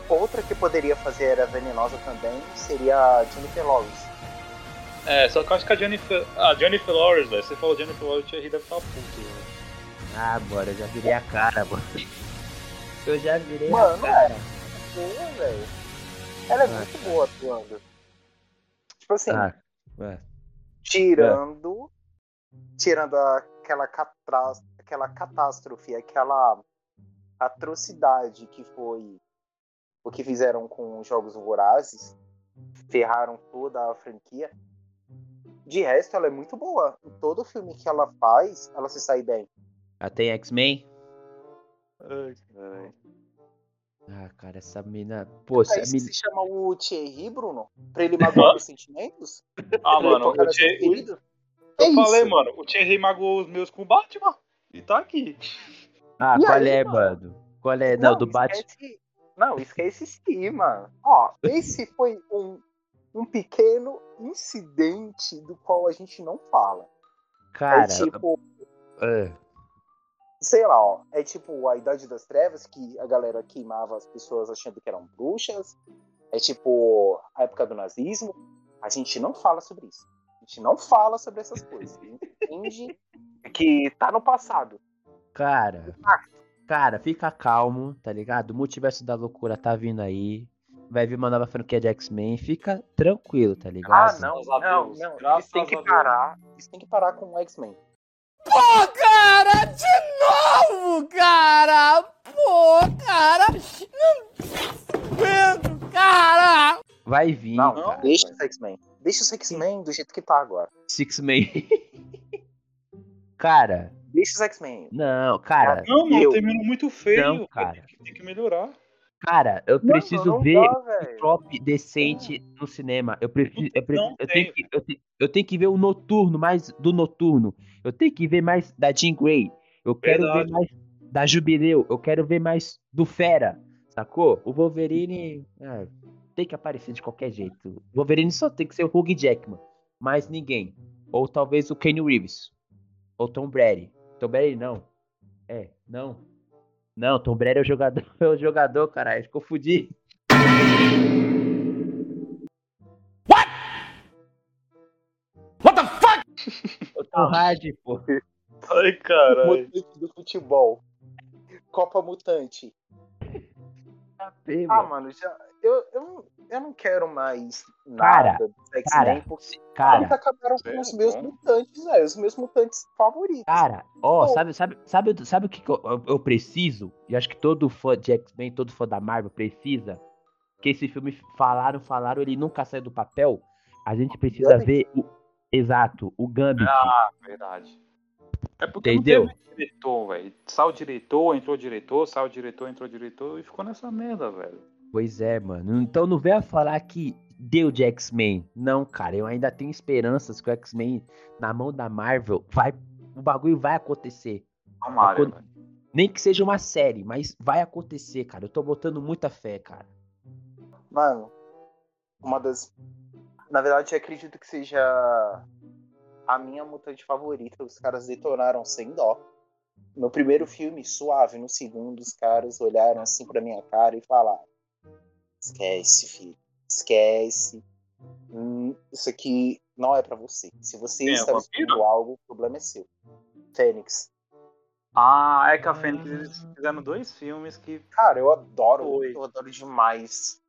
Outra que poderia fazer Era Venenosa também seria a Jennifer Lawrence. É, só que eu acho que a Jennifer Lawrence, velho. Você falou Jennifer Lawrence, eu ri, deve estar puto, velho. Ah, bora, eu já virei a cara, mano. Mano, é velho. Ela é muito boa atuando. Tipo assim, tirando aquela catástrofe, aquela atrocidade que foi o que fizeram com os Jogos Vorazes, ferraram toda a franquia. De resto, ela é muito boa. Em todo filme que ela faz, ela se sai bem. Ela tem X-Men? Ah, cara, essa mina... Pô, essa mina... se chama o Thierry, Bruno? Pra ele magoar os sentimentos? Ah, mano, o Thierry... Eu falei, mano, o Thierry magoou os meus com o Batman e tá aqui. Ah, e qual aí, é, mano? Qual é? Não, do Batman... Não, esquece sim, mano. Ó, esse foi um pequeno incidente do qual a gente não fala. Cara... É tipo... Sei lá, ó. É tipo a Idade das Trevas, que a galera queimava as pessoas achando que eram bruxas. É tipo a época do nazismo. A gente não fala sobre isso. A gente não fala sobre essas coisas. A gente entende que tá no passado. Cara... Cara, fica calmo, tá ligado? O multiverso da loucura tá vindo aí. Vai vir uma nova franquia de X-Men. Fica tranquilo, tá ligado? Ah, não. Eles têm que parar com o X-Men. Pô, cara, de novo, cara! Pô, cara! Não aguento, cara! Vai vir, cara. Deixa os X-Men do jeito que tá agora. X-Men. Cara... Deixa os X-Men. Não, cara. Não, terminou muito feio. Não, cara. Tem que melhorar. Cara, eu preciso ver o top decente no cinema. Eu tenho que ver o Noturno, mais do Noturno. Eu tenho que ver mais da Jean Grey. Eu quero ver mais da Jubileu. Eu quero ver mais do Fera. Sacou? O Wolverine... ter que aparecer de qualquer jeito. O Wolverine só tem que ser o Hugh Jackman, mais ninguém. Ou talvez o Keanu Reeves. Ou Tom Brady. Tom Brady não. Não, Tom Brady é o jogador, caralho. Confundi. What? What the fuck? O Tom Hardy, pô. Ai, caralho. Mutante do futebol. Copa Mutante. Ah, mano, já, eu não quero mais nada do X-Men, porque eles acabaram com os meus mutantes, velho, os meus mutantes favoritos. Cara, ó, sabe o que eu preciso? E acho que todo fã de X-Men, todo fã da Marvel precisa, que esse filme falaram, ele nunca saiu do papel. A gente precisa ver o Gambit. Ah, verdade. É porque não teve diretor, velho. Saiu o diretor, entrou o diretor e ficou nessa merda, velho. Pois é, mano. Então não venha falar que deu de X-Men. Não, cara. Eu ainda tenho esperanças que o X-Men na mão da Marvel o bagulho vai acontecer. Nem que seja uma série, mas vai acontecer, cara. Eu tô botando muita fé, cara. Mano, na verdade, eu acredito que seja a minha mutante favorita. Os caras detonaram sem dó. No primeiro filme, suave. No segundo, os caras olharam assim pra minha cara e falaram: esquece, filho. Esquece. Isso aqui não é pra você. Se você está vestindo algo, o problema é seu. Fênix. Ah, é que a Fênix eles fizeram 2 filmes que... Cara, eu adoro. Foi. Eu adoro demais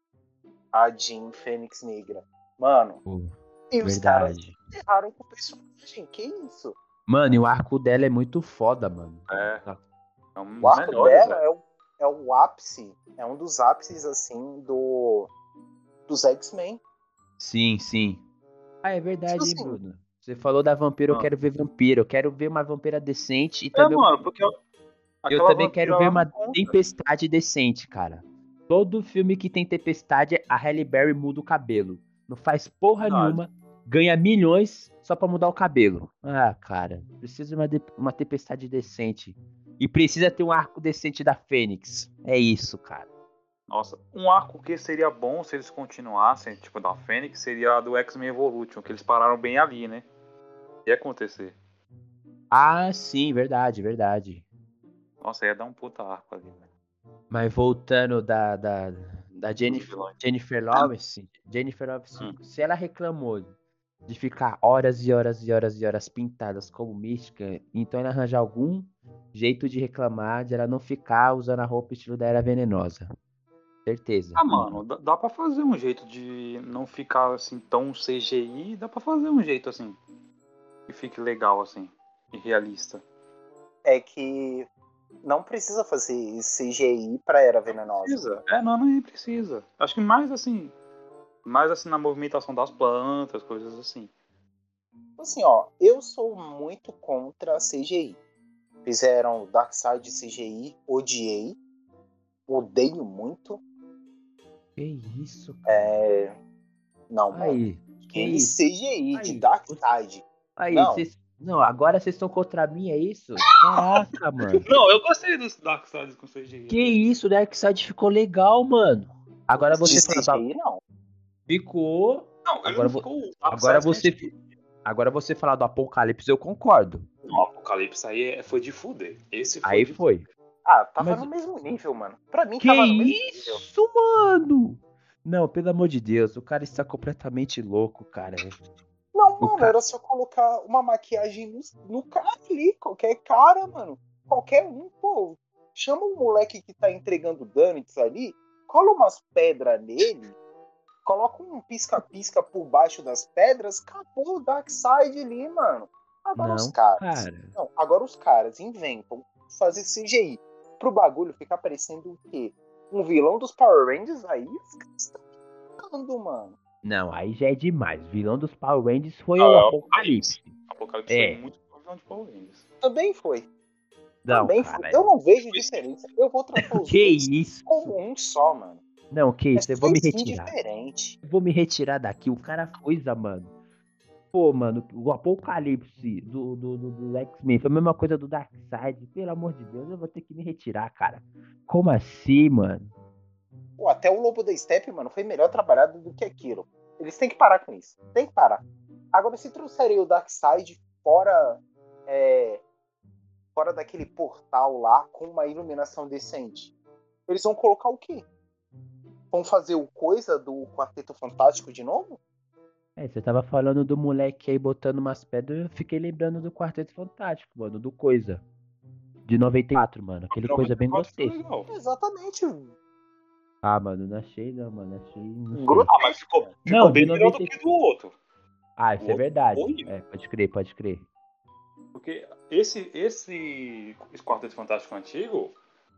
a Jean Fênix Negra. Mano... E os caras erraram com o personagem, que isso? Mano, e o arco dela é muito foda, mano. O arco dela é o ápice, é um dos ápices, assim, dos X-Men. Sim, sim. Ah, é verdade, hein, assim, Bruno? Você falou da vampira, eu quero ver vampira, eu quero ver uma vampira decente. E também, mano, porque eu também quero ver uma tempestade decente, cara. Todo filme que tem tempestade, a Halle Berry muda o cabelo. Não faz porra nenhuma. Ganha milhões só pra mudar o cabelo. Ah, cara. Precisa de uma tempestade decente. E precisa ter um arco decente da Fênix. É isso, cara. Nossa, um arco que seria bom se eles continuassem, tipo, da Fênix, seria a do X-Men Evolution, que eles pararam bem ali, né? Ia acontecer. Ah, sim, verdade. Nossa, ia dar um puta arco ali, né? Mas voltando da Jennifer Lawrence, se ela reclamou de ficar horas e horas pintadas como mística, então ela arranja algum jeito de reclamar de ela não ficar usando a roupa estilo da Era Venenosa. Certeza. Ah, mano, dá pra fazer um jeito de não ficar assim tão CGI, dá pra fazer um jeito assim que fique legal assim e realista. É que não precisa fazer CGI pra Era Venenosa. Precisa. Não precisa. Acho que mais assim na movimentação das plantas, coisas assim. Assim, ó, eu sou muito contra CGI. Fizeram Darkseid CGI, odiei. Odeio muito. Que isso, cara. Não, aí, mano. Que isso? CGI aí, de Darkseid. Aí, não. Não, agora vocês estão contra mim, é isso? Caraca, mano. Não, eu gostei do Darkseid com CGI. Que isso, o Darkseid ficou legal, mano. Agora você... CGI, não. Ficou. Não, agora não ficou. Agora você falar do Apocalipse, eu concordo. O Apocalipse aí foi de fuder. Esse foi. Aí foi. Ah, tava no mesmo nível, mano. Pra mim tava no mesmo nível. Que isso, mano? Não, pelo amor de Deus, o cara está completamente louco, cara. Não, mano, era só colocar uma maquiagem no cara ali, qualquer cara, mano. Qualquer um, pô. Chama um moleque que tá entregando donuts ali, cola umas pedras nele, coloca um pisca-pisca por baixo das pedras, acabou o Darkseid ali, mano. Agora os caras inventam fazer CGI pro bagulho ficar parecendo o quê? Um vilão dos Power Rangers aí? Os caras estão pintando, mano. Não, aí já é demais. O vilão dos Power Rangers foi o Apocalipse. Apocalipse foi muito vilão de Power Rangers. Também foi. Não, também foi. Eu não vejo diferença. Eu vou tratar os dois como um só, mano. Não, que isso. Eu vou me retirar. Eu vou me retirar daqui. O cara coisa, mano. Pô, mano, o Apocalipse do X-Men foi a mesma coisa do Darkseid. Pelo amor de Deus, eu vou ter que me retirar, cara. Como assim, mano? Pô, até o Lobo da Estepe, mano, foi melhor trabalhado do que aquilo. Eles têm que parar com isso. Tem que parar. Agora, se trouxerem o Darkseid fora daquele portal lá, com uma iluminação decente, eles vão colocar o quê? Vão fazer o Coisa do Quarteto Fantástico de novo? É, você tava falando do moleque aí botando umas pedras, eu fiquei lembrando do Quarteto Fantástico, mano, do Coisa. De 94, mano. Aquele 94, Coisa bem gostoso. Exatamente. Ah, mano, não achei não, mano. Achei. Não, ah, mas ficou bem melhor do que do outro. Ah, isso é verdade. É, pode crer. Porque esse Quarteto Fantástico antigo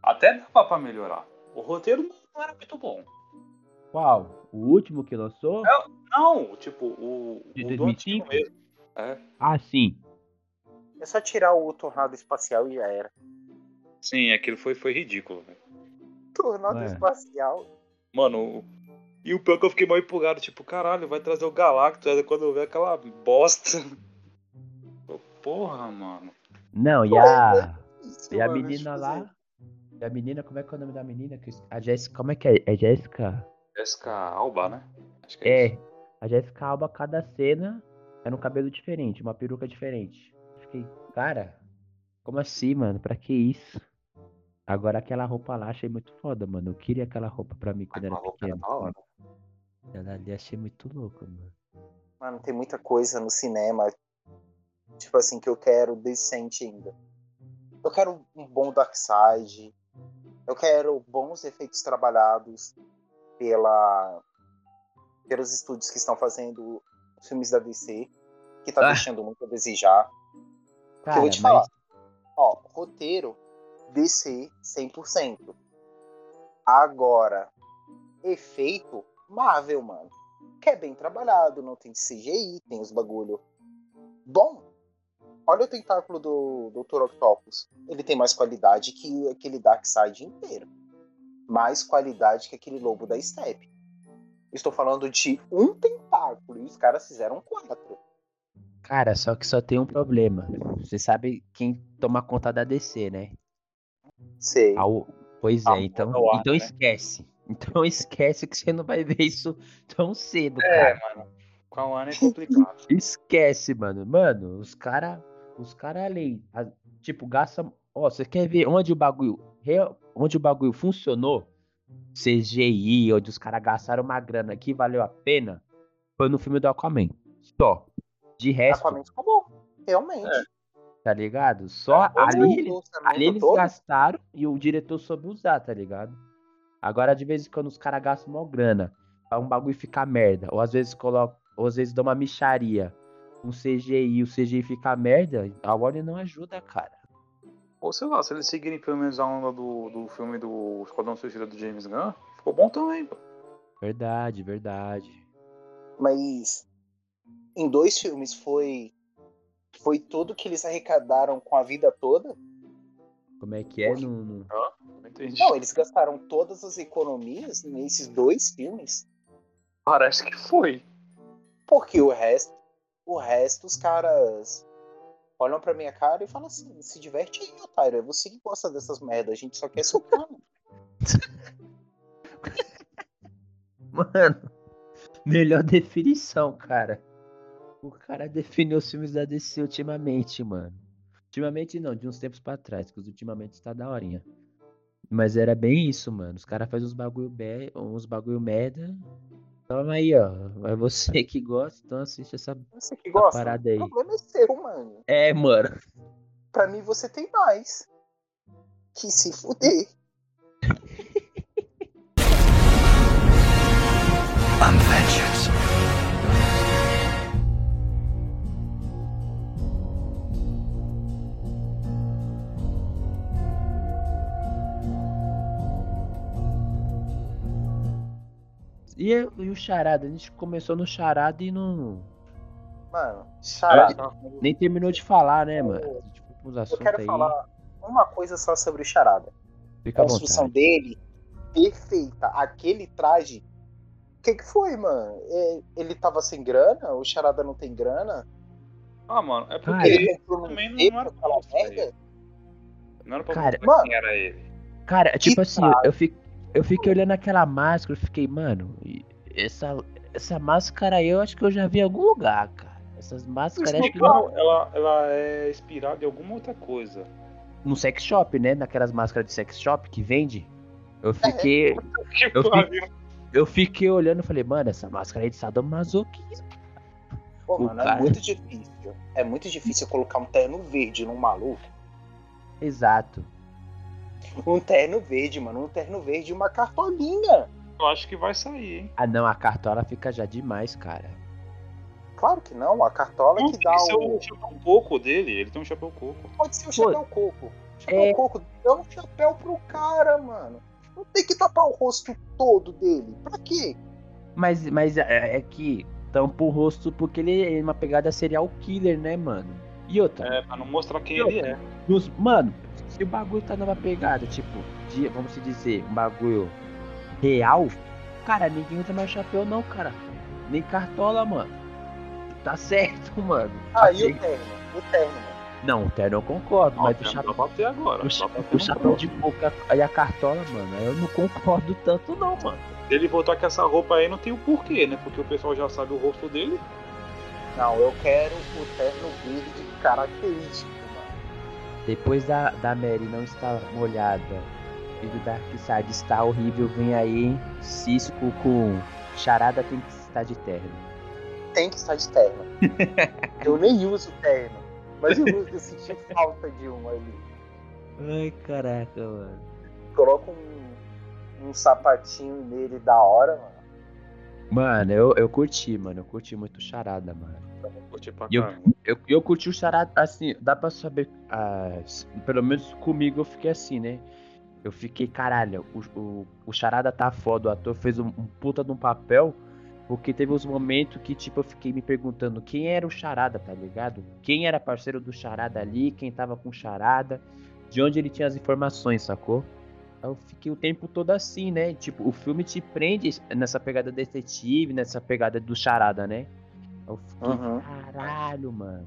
até dava pra melhorar. O roteiro não era muito bom. Qual? O último que lançou? Não, tipo, o do antigo mesmo. É. Ah, sim. É só tirar o tornado espacial e já era. Sim, aquilo foi ridículo, velho. Tornado espacial? Mano, e o pior que eu fiquei mal empolgado, tipo, caralho, vai trazer o Galactus quando eu ver aquela bosta. Porra, mano. Não, e a menina lá... E a menina, como é que é o nome da menina? A Jéssica, como é que é? É Jéssica? Jéssica Alba, né? Acho que é. A Jéssica Alba, cada cena era um cabelo diferente, uma peruca diferente. Cara, como assim, mano? Pra que isso? Agora aquela roupa lá achei muito foda, mano. Eu queria aquela roupa pra mim quando era pequeno. Ela ali achei muito louca, mano. Mano, tem muita coisa no cinema, tipo assim, que eu quero decente ainda. Eu quero um bom Darkseid. Eu quero bons efeitos trabalhados pelos estúdios que estão fazendo filmes da DC, que tá deixando muito a desejar. Cara, eu vou te falar, ó, roteiro DC 100%. Agora, efeito Marvel, mano. Que é bem trabalhado, não tem CGI, tem os bagulho. Bom, olha o tentáculo do Dr. Octopus. Ele tem mais qualidade que aquele Darkseid inteiro. Mais qualidade que aquele Lobo da Estepe. Estou falando de um tentáculo e os caras fizeram 4. Cara, só que só tem um problema. Você sabe quem toma conta da DC, né? Sei. Pois é, então esquece. Então esquece que você não vai ver isso tão cedo, cara. É, mano. Com a Warner é complicado. Esquece, mano. Mano, os caras além. Tipo, gastam... Ó, você quer ver onde o bagulho funcionou? CGI, onde os caras gastaram uma grana que valeu a pena? Foi no filme do Aquaman. Só. De resto... acabou, realmente. Tá ligado? Só ali eles gastaram e o diretor soube usar, tá ligado? Agora, de vez em quando, os caras gastam uma grana pra um bagulho ficar merda. Ou às vezes dão uma micharia um CGI e o CGI fica merda, a Warner não ajuda, cara. Ou sei lá, se eles seguirem pelo menos a onda do filme do Esquadrão Suicida do James Gunn, ficou bom também, pô. Verdade. Mas... em 2 filmes foi tudo que eles arrecadaram com a vida toda? Como é que é? Não entendi. Não, eles gastaram todas as economias nesses 2 filmes? Parece que foi. Porque o resto os caras olham pra minha cara e falam assim, se diverte aí, otário, é você que gosta dessas merdas, a gente só quer socar. Mano, melhor definição, cara. O cara definiu os filmes da DC ultimamente, mano. Ultimamente não, de uns tempos pra trás, porque ultimamente tá daorinha. Mas era bem isso, mano. Os caras fazem uns bagulho merda. Toma aí, ó. É você que gosta, então assiste essa parada aí. O problema é seu, mano. É, mano. Pra mim você tem mais. Que se fuder. I'm vengeance. E o Charada? A gente começou no Charada e não... Mano, Charada... nem terminou de falar, né, mano? Eu quero falar uma coisa só sobre o Charada. Fica à vontade. A construção dele, perfeita. Aquele traje... O que foi, mano? Ele tava sem grana? O Charada não tem grana? Ah, mano, é porque ele comprou no meio daquela merda. Não era pra mim quem era ele. Cara, tipo assim, eu fico... Eu fiquei olhando aquela máscara, eu fiquei, mano, essa máscara aí eu acho que eu já vi em algum lugar, cara. Essas máscaras... Acho que não... ela é inspirada em alguma outra coisa. No sex shop, né? Naquelas máscaras de sex shop que vende. Eu fiquei olhando e falei, mano, essa máscara aí de sadomasoquismo. Pô, mano, cara... é muito difícil colocar um terno verde num maluco. Exato. Um terno verde, mano. Um terno verde e uma cartolinha. Eu acho que vai sair, hein? Ah, não. A cartola fica já demais, cara. Claro que não. A cartola não, que dá o... chapéu coco dele. Ele tem um chapéu coco. Pode ser o chapéu coco. Chapéu coco dá um chapéu pro cara, mano. Não tem que tapar o rosto todo dele. Pra quê? Mas é que tampa o rosto porque ele é uma pegada serial killer, né, mano? E outra... É, pra não mostrar quem ele é. Mano... Se o bagulho tá numa pegada, tipo, de, vamos dizer, um bagulho real, cara, ninguém usa mais chapéu não, cara. Nem cartola, mano. Tá certo, mano. Ah, e o terno? O terno, mano. Não, o terno eu concordo, mas o chapéu... Bater agora. O chapéu de boca e a cartola, mano, eu não concordo tanto não, mano. Se ele voltar com essa roupa aí, não tem o porquê, né? Porque o pessoal já sabe o rosto dele. Não, eu quero o terno verde característico. Depois da Mary não estar molhada e do Darkseid está horrível, vem aí Cisco com Charada tem que estar de terno. Tem que estar de terno. Eu nem uso terno, mas eu senti falta de um ali. Ai, caraca, mano. Coloca um sapatinho nele da hora, mano. Mano, eu curti muito o Charada, mano. Eu curti o Charada, assim, dá pra saber, pelo menos comigo eu fiquei assim, né? Eu fiquei, caralho, o Charada tá foda, o ator fez um puta de um papel, porque teve uns momentos que, tipo, eu fiquei me perguntando quem era o Charada, tá ligado? Quem era parceiro do Charada ali, quem tava com o Charada, de onde ele tinha as informações, sacou? Eu fiquei o tempo todo assim, né? Tipo, o filme te prende nessa pegada detetive, nessa pegada do Charada, né? Eu fiquei, caralho, mano.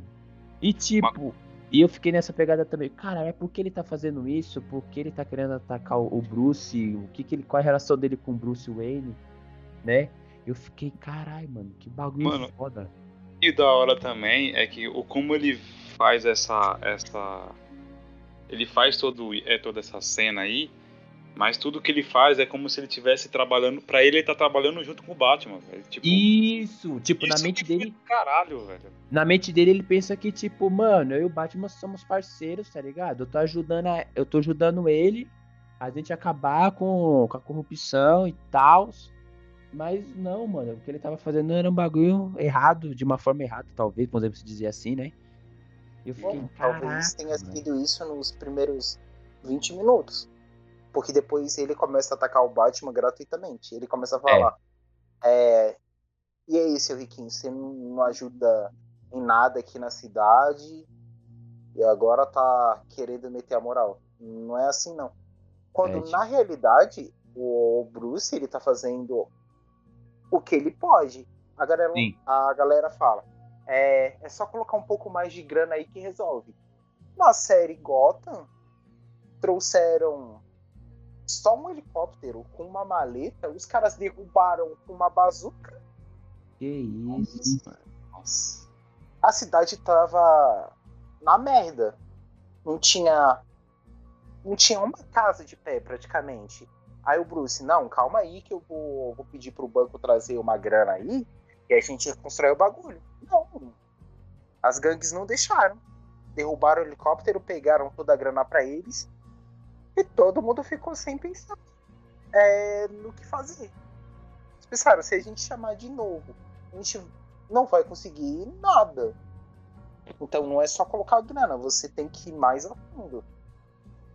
E tipo, e eu fiquei nessa pegada também. Cara, é porque ele tá fazendo isso? Porque ele tá querendo atacar o Bruce? Qual é a relação dele com o Bruce Wayne? Né? Eu fiquei, caralho, mano, que bagulho, mano, foda. E da hora também é que como ele faz essa ele faz toda essa cena aí, mas tudo que ele faz é como se ele estivesse trabalhando... Pra ele, ele tá trabalhando junto com o Batman, velho. Tipo, isso! Tipo, isso na mente dele... Caralho, velho. Na mente dele, ele pensa que, tipo... Mano, eu e o Batman somos parceiros, tá ligado? Eu tô ajudando ele a gente acabar com a corrupção e tal. Mas não, mano. O que ele tava fazendo era um bagulho errado. De uma forma errada, talvez. Podemos dizer assim, né? Eu fiquei... Talvez tenha sido isso nos primeiros 20 minutos. Porque depois ele começa a atacar o Batman gratuitamente. Ele começa a falar... E aí, seu riquinho? Você não ajuda em nada aqui na cidade. E agora tá querendo meter a moral. Não é assim, não. Quando, na realidade, o Bruce, ele tá fazendo o que ele pode. A galera fala... É só colocar um pouco mais de grana aí que resolve. Na série Gotham, trouxeram... Só um helicóptero com uma maleta, os caras derrubaram com uma bazuca. Que isso, mano. Nossa. A cidade tava na merda. Não tinha uma casa de pé, praticamente. Aí o Bruce, não, calma aí que eu vou pedir pro banco trazer uma grana aí e a gente reconstrói o bagulho. Não. As gangues não deixaram. Derrubaram o helicóptero, pegaram toda a grana pra eles. E todo mundo ficou sem pensar no que fazer. Eles pensaram, se a gente chamar de novo, a gente não vai conseguir nada. Então não é só colocar grana, você tem que ir mais a fundo.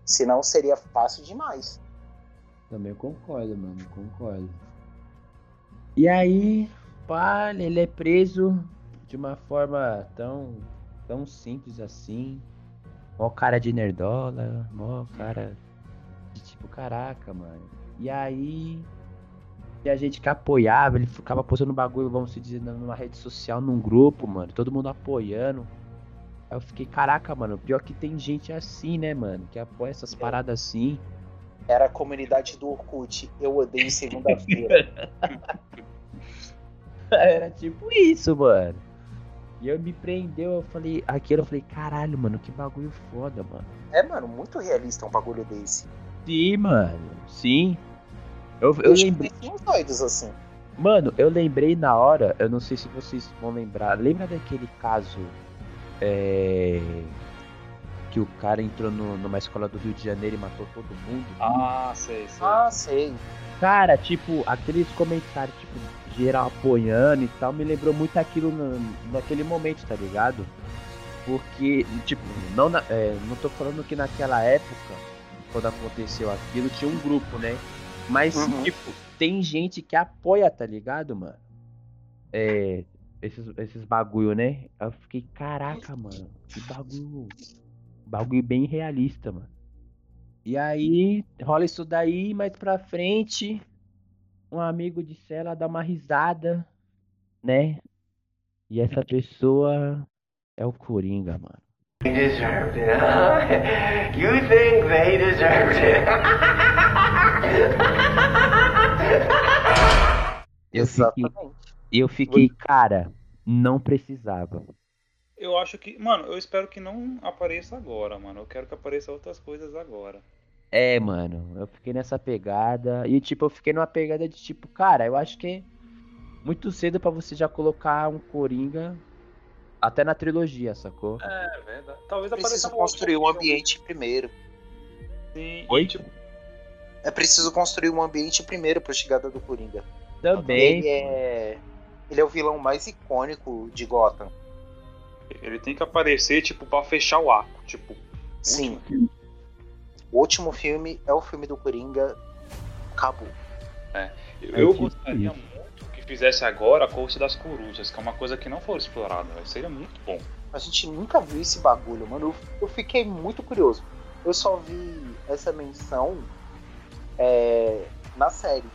Senão seria fácil demais. Também concordo, mano, concordo. E aí, pá, ele é preso de uma forma tão simples assim. Mó cara de nerdola, mó cara... Tipo, caraca, mano. E aí... E a gente que apoiava, ele ficava postando bagulho, vamos dizer, numa rede social, num grupo, mano. Todo mundo apoiando. Aí eu fiquei, caraca, mano. Pior que tem gente assim, né, mano? Que apoia essas paradas assim. Era a comunidade do Orkut. Eu odeio segunda-feira. Era tipo isso, mano. E eu me prendeu, eu falei... Aquilo eu falei, caralho, mano, que bagulho foda, mano. É, mano, muito realista um bagulho desse. Sim, mano, sim. Eu lembrei... uns doidos assim. Mano, eu lembrei na hora, eu não sei se vocês vão lembrar. Lembra daquele caso... que o cara entrou numa escola do Rio de Janeiro e matou todo mundo. Ah, sei, sei. Ah, sei. Cara, tipo, aqueles comentários, tipo, geral apoiando e tal, me lembrou muito aquilo naquele momento, tá ligado? Porque, tipo, não tô falando que naquela época, quando aconteceu aquilo, tinha um grupo, né? Mas, tipo, tem gente que apoia, tá ligado, mano? Esses bagulho, né? Eu fiquei, caraca, mano, que bagulho... Bagulho bem realista, mano. E aí, rola isso daí, mais pra frente, um amigo de cela dá uma risada, né? E essa pessoa é o Coringa, mano. They deserved it, huh? You think they deserved it? Eu fiquei, cara, não precisava. Eu acho que... Mano, eu espero que não apareça agora, mano. Eu quero que apareça outras coisas agora. É, mano. Eu fiquei nessa pegada. E, tipo, eu fiquei numa pegada de, tipo... Cara, eu acho que é muito cedo pra você já colocar um Coringa... Até na trilogia, sacou? É, verdade. Talvez apareça... Preciso construir um ambiente primeiro. Sim. Oi? É preciso construir um ambiente primeiro pra chegada do Coringa. Também. Ele é o vilão mais icônico de Gotham. Ele tem que aparecer, tipo, pra fechar o arco, tipo... Sim. O último filme é o filme do Coringa, acabou. É. Eu gostaria muito que fizesse agora a Corte das Corujas, que é uma coisa que não foi explorada, seria muito bom. A gente nunca viu esse bagulho, mano, eu fiquei muito curioso. Eu só vi essa menção na série.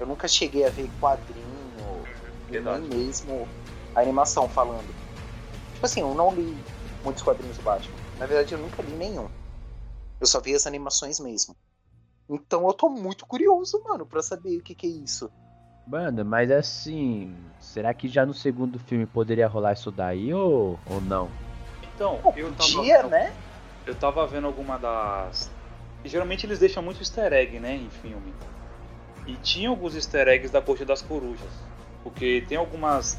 Eu nunca cheguei a ver quadrinho, nem mesmo a animação falando. Tipo assim, eu não li muitos quadrinhos do Batman. Na verdade, eu nunca li nenhum. Eu só vi as animações mesmo. Então eu tô muito curioso, mano, pra saber o que é isso. Mano, mas assim... Será que já no segundo filme poderia rolar isso daí ou não? Então, né? Eu tava vendo alguma das... Geralmente eles deixam muito easter egg, né, em filme. E tinha alguns easter eggs da Corte das Corujas. Porque tem algumas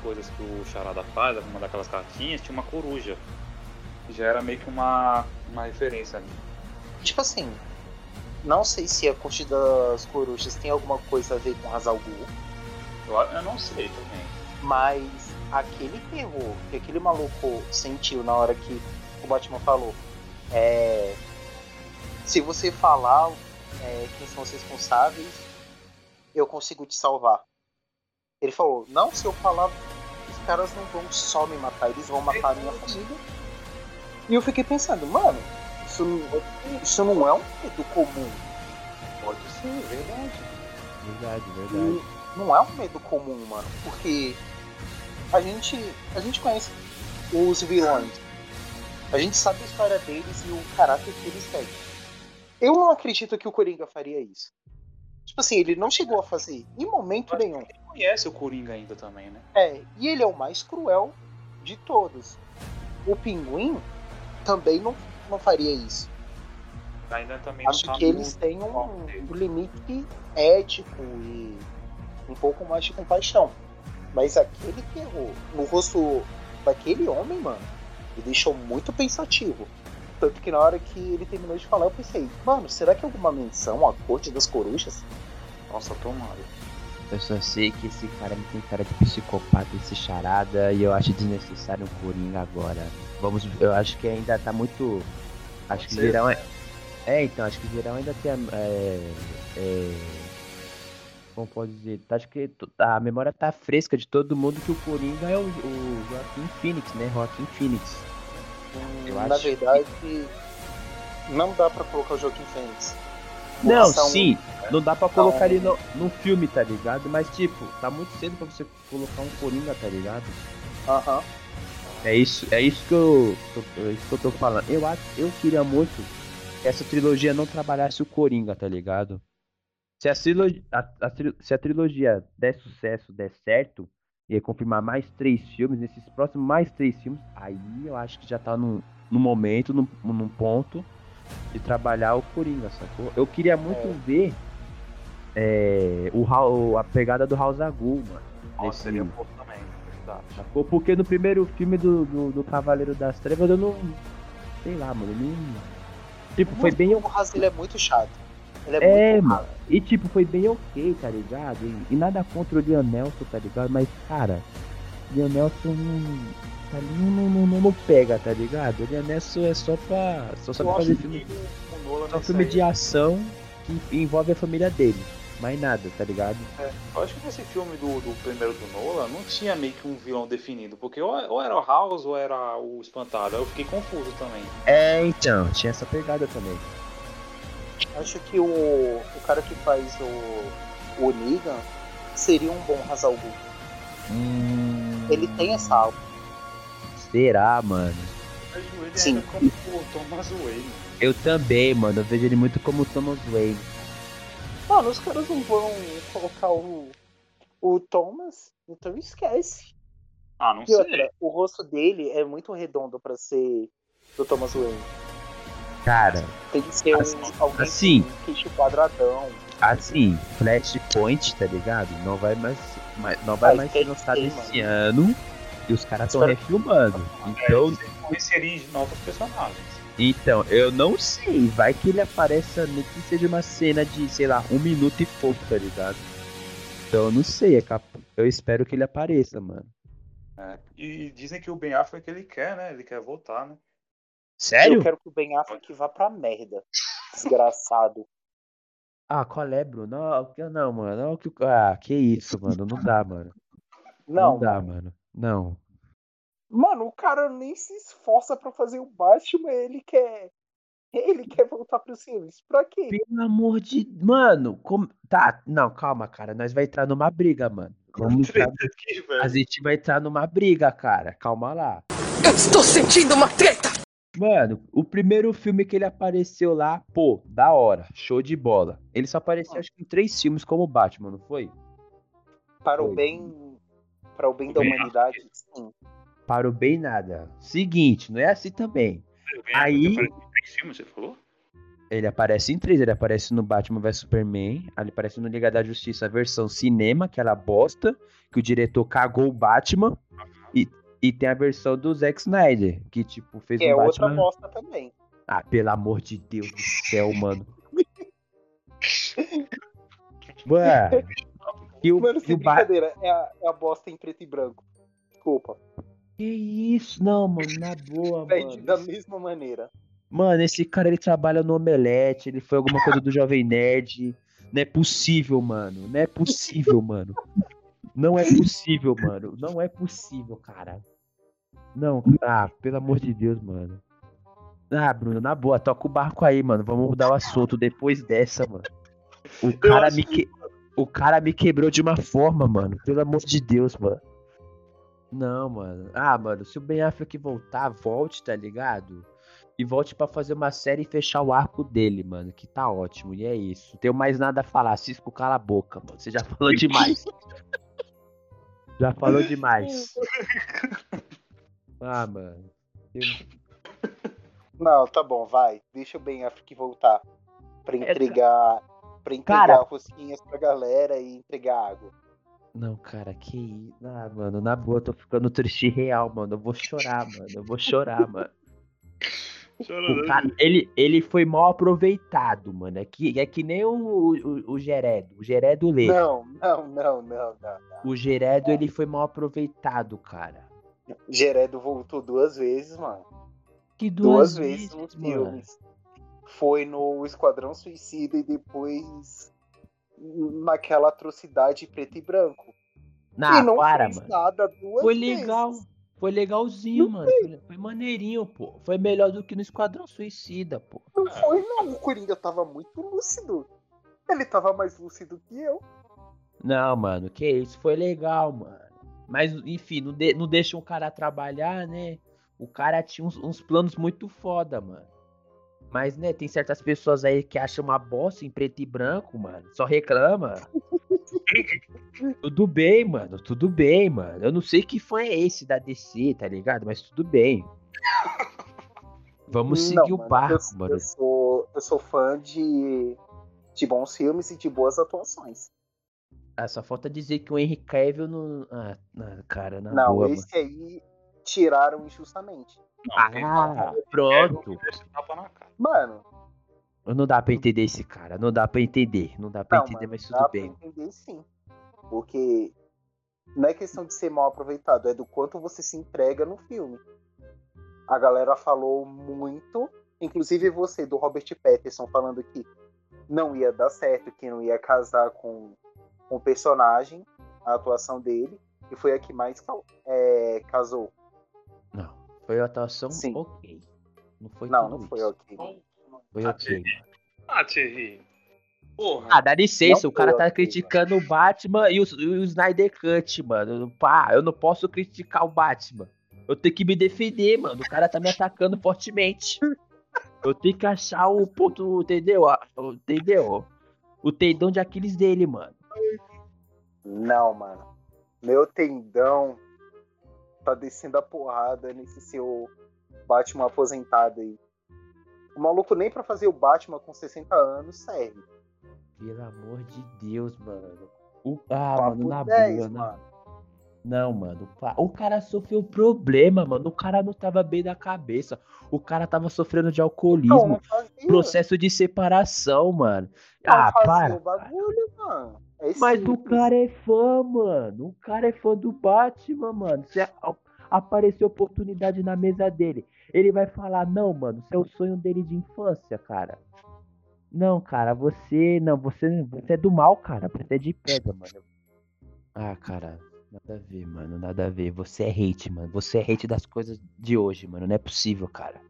coisas que o Charada faz, alguma daquelas cartinhas, tinha uma coruja. Já era meio que uma referência ali. Tipo assim, não sei se a Corte das Corujas tem alguma coisa a ver com Hazal Ghul. Eu não sei também. Mas aquele terror que aquele maluco sentiu na hora que o Batman falou, se você falar quem são os responsáveis, eu consigo te salvar. Ele falou, não, se eu falar, os caras não vão só me matar, eles vão matar a minha família. E eu fiquei pensando, mano, isso não é um medo comum. Pode ser, verdade. E não é um medo comum, mano, porque a gente conhece os vilões, a gente sabe a história deles e o caráter que eles têm. Eu não acredito que o Coringa faria isso. Tipo assim, ele não chegou a fazer em momento nenhum. Conhece o Coringa ainda também, né? E ele é o mais cruel de todos. O Pinguim também não faria isso. Ainda também acho que eles têm um limite ético e um pouco mais de compaixão. Mas aquele terror no rosto daquele homem, mano, me deixou muito pensativo. Tanto que na hora que ele terminou de falar, eu pensei, mano, será que é alguma menção à Corte das Corujas? Nossa, tomara. Eu só sei que esse cara me tem cara de psicopata, esse Charada, e eu acho desnecessário um Coringa agora. Vamos, eu acho que ainda tá muito... Acho que geral acho que geral ainda tem como pode dizer? Acho que a memória tá fresca de todo mundo que o Coringa é o Joaquim Phoenix, né? Joaquim Phoenix. Na verdade, não dá pra colocar o Joaquim Phoenix. Não, sim, não dá pra colocar ele num filme, tá ligado? Mas, tipo, tá muito cedo pra você colocar um Coringa, tá ligado? Aham. Uh-huh. É isso que eu tô falando. Eu queria muito essa trilogia não trabalhasse o Coringa, tá ligado? Se a trilogia der sucesso, der certo, e confirmar mais 3 filmes, nesses próximos mais 3 filmes, aí eu acho que já tá no momento, num ponto de trabalhar o Coringa, sacou? Eu queria muito ver a pegada do Ra's al Ghul, mano. Nossa, seria um pouco também, tá, sacou? Porque no primeiro filme do Cavaleiro das Trevas, eu não... Sei lá, mano, tipo, foi bem... O Ra's é muito chato. Ele é muito mano. E tipo, foi bem ok, tá ligado? E nada contra o Liam Neeson, tá ligado? Mas, cara, Liam Neeson não pega, tá ligado? O Liam Neeson é só pra... Só sabe fazer filme, só filme de ação que envolve a família dele. Mais nada, tá ligado? Eu acho que nesse filme do primeiro do Nolan não tinha meio que um vilão definido, porque ou era o House ou era o Espantado. Eu fiquei confuso também. Então, tinha essa pegada também. Acho que o cara que faz o Negan seria um bom Ra's al Ghul. Ele tem essa alma. Será, mano? Sim. Ele como o Thomas Wayne. Eu também, mano. Eu vejo ele muito como o Thomas Wayne. Mano, os caras não vão colocar o Thomas, então esquece. Ah, não sei. Outra, o rosto dele é muito redondo pra ser do Thomas Wayne. Cara, tem que ser alguém assim, com queixo quadradão. Assim, Flashpoint, tá ligado? Não vai mais ser lançado esse ano e os caras estão refilmando. Então, inserir novos personagens. Então, eu não sei, vai que ele apareça no que seja uma cena de, sei lá, 1 minuto e pouco, tá ligado? Então, eu não sei, eu espero que ele apareça, mano. E dizem que o Ben Affleck ele quer, né? Ele quer voltar, né? Sério? Eu quero que o Ben Affleck vá pra merda, desgraçado. Ah, qual é, Bruno? Não, mano, que isso, mano, não dá, mano. Não dá, mano, não. Mano, o cara nem se esforça pra fazer o Batman, ele quer voltar pro serviço. Pra quê? Pelo amor de... Mano, tá, não, calma, cara. Nós vai entrar numa briga, mano. A gente vai entrar numa briga, cara. Calma lá. Eu estou sentindo uma treta! Mano, o primeiro filme que ele apareceu lá, pô, da hora, show de bola. Ele só apareceu, acho que em 3 filmes como Batman, não foi? Para o bem da humanidade, sim. Para o bem nada. Seguinte, não é assim também. Aí... Ele aparece em 3 filmes, você falou? Ele aparece em 3. Ele aparece no Batman vs Superman. Ele aparece no Liga da Justiça, a versão cinema, aquela bosta, que o diretor cagou o Batman. E tem a versão do Zack Snyder, que tipo, fez o Batman... É outra bosta também. Ah, pelo amor de Deus do céu, mano. Mano, mano, sem brincadeira, é a bosta em preto e branco. Desculpa. Que isso? Não, mano, na boa, mano. Da mesma maneira. Mano, esse cara, ele trabalha no Omelete, ele foi alguma coisa do Jovem Nerd. Não é possível, mano. Não é possível, mano. Não é possível, mano. Não é possível, cara. Não, pelo amor de Deus, mano. Ah, Bruno, na boa, toca o barco aí, mano. Vamos mudar o assunto depois dessa, mano. O cara me quebrou de uma forma, mano. Pelo amor de Deus, mano. Não, mano. Ah, mano, se o Ben Affleck voltar, volte, tá ligado? E volte pra fazer uma série e fechar o arco dele, mano. Que tá ótimo. E é isso. Não tenho mais nada a falar. Cisco, cala a boca, mano. Você já falou demais. Já falou demais. Ah, mano. Não, tá bom, vai. Deixa o Ben Affleck voltar. Pra entregar cara... rosquinhas pra galera e entregar água. Não, cara, que isso. Ah, mano, na boa, eu tô ficando triste real, mano. Eu vou chorar, mano. O cara, ele foi mal aproveitado, mano. É que nem o Geredo. O Geredo lê. Não. O Geredo, ele foi mal aproveitado, cara. Geredo voltou 2 vezes, mano. Que duas vezes nos filmes. Foi no Esquadrão Suicida e depois... naquela atrocidade preto e branco. Não, para, mano. Nada, foi legal. Vezes. Foi legalzinho, mano. Foi maneirinho, pô. Foi melhor do que no Esquadrão Suicida, pô. Não foi, não. O Coringa tava muito lúcido. Ele tava mais lúcido que eu. Não, mano. Que isso. Foi legal, mano. Mas, enfim, não deixa o cara trabalhar, né? O cara tinha uns planos muito foda, mano. Mas, né, tem certas pessoas aí que acham uma bosta em preto e branco, mano. Só reclama. Tudo bem, mano. Tudo bem, mano. Eu não sei que fã é esse da DC, tá ligado? Mas tudo bem. Vamos seguir o barco, mano. Eu sou fã de bons filmes e de boas atuações. Ah, só falta dizer que o Henry Cavill não... Ah, cara, não, boa, esse mano. Aí tiraram injustamente. Não, pronto. Mano, não dá pra entender esse cara. Não dá pra entender, mas tudo bem. Dá pra entender, sim. Porque não é questão de ser mal aproveitado, é do quanto você se entrega no filme. A galera falou muito, inclusive você, do Robert Pattinson, falando que não ia dar certo, que não ia casar com o personagem, a atuação dele, e foi a que mais casou. Não. Foi a atuação ok. Não foi tudo. Não foi ok. Foi ok. Thierry. Porra. Ah, dá licença. O cara tá criticando o Batman e o Snyder Cut, mano. Pá, eu não posso criticar o Batman. Eu tenho que me defender, mano. O cara tá me atacando fortemente. Eu tenho que achar o ponto, entendeu? O tendão de Aquiles dele, mano. Não, mano. Meu tendão tá descendo a porrada nesse seu Batman aposentado aí. O maluco nem pra fazer o Batman com 60 anos serve. Pelo amor de Deus, mano. Mano, na 10, boa, mano. Não, mano. O cara sofreu problema, mano. O cara não tava bem da cabeça. O cara tava sofrendo de alcoolismo. Não processo de separação, mano. Não, para. O bagulho, mano. Mas o cara é fã, mano. O cara é fã do Batman, mano. Se aparecer oportunidade na mesa dele, ele vai falar, não, mano, isso é o sonho dele de infância, cara. Não, cara, você é do mal, cara. Você é de pedra, mano. Ah, cara, nada a ver. Você é hate, mano. Você é hate das coisas de hoje, mano. Não é possível, cara.